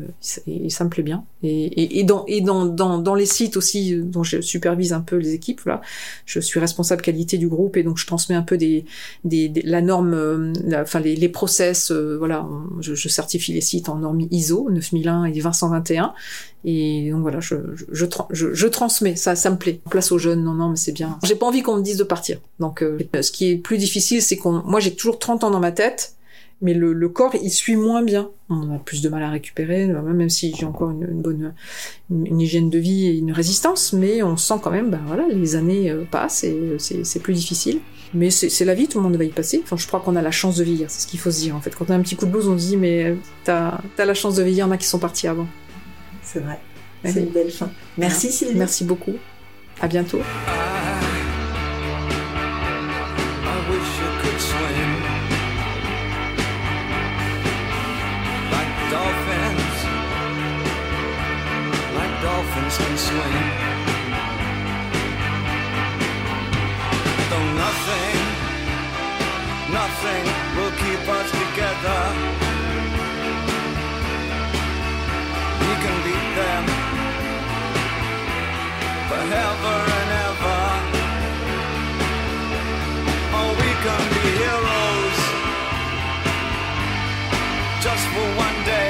et, et ça me plaît bien. Et, et, et dans et dans dans dans les sites aussi dont je supervise un peu les équipes là. Je suis responsable qualité du groupe et donc je transmets un peu des des, des la norme, euh, la, enfin les les process. Euh, voilà, on, je, je certifie les sites en normes I S O neuf mille un et vingt cent vingt et un et donc voilà je je je, je, je transmets ça ça me plaît. Place aux jeunes, non non mais c'est bien, j'ai pas envie qu'on me dise de partir donc euh, ce qui est plus difficile c'est qu'on moi j'ai toujours trente ans dans ma tête mais le le corps il suit moins bien, on a plus de mal à récupérer même si j'ai encore une, une bonne une, une hygiène de vie et une résistance mais on sent quand même ben voilà les années passent et c'est c'est plus difficile. Mais c'est, c'est la vie, tout le monde va y passer. Enfin, je crois qu'on a la chance de vieillir, c'est ce qu'il faut se dire en fait. Quand on a un petit coup de blues, on se dit mais t'as, t'as la chance de vieillir, il y en a qui sont partis avant. C'est vrai, allez. C'est une belle fin. Merci ouais. Sylvie. Merci beaucoup, à bientôt. Nothing, nothing will keep us together. We can beat them forever and ever. Oh, we can be heroes just for one day.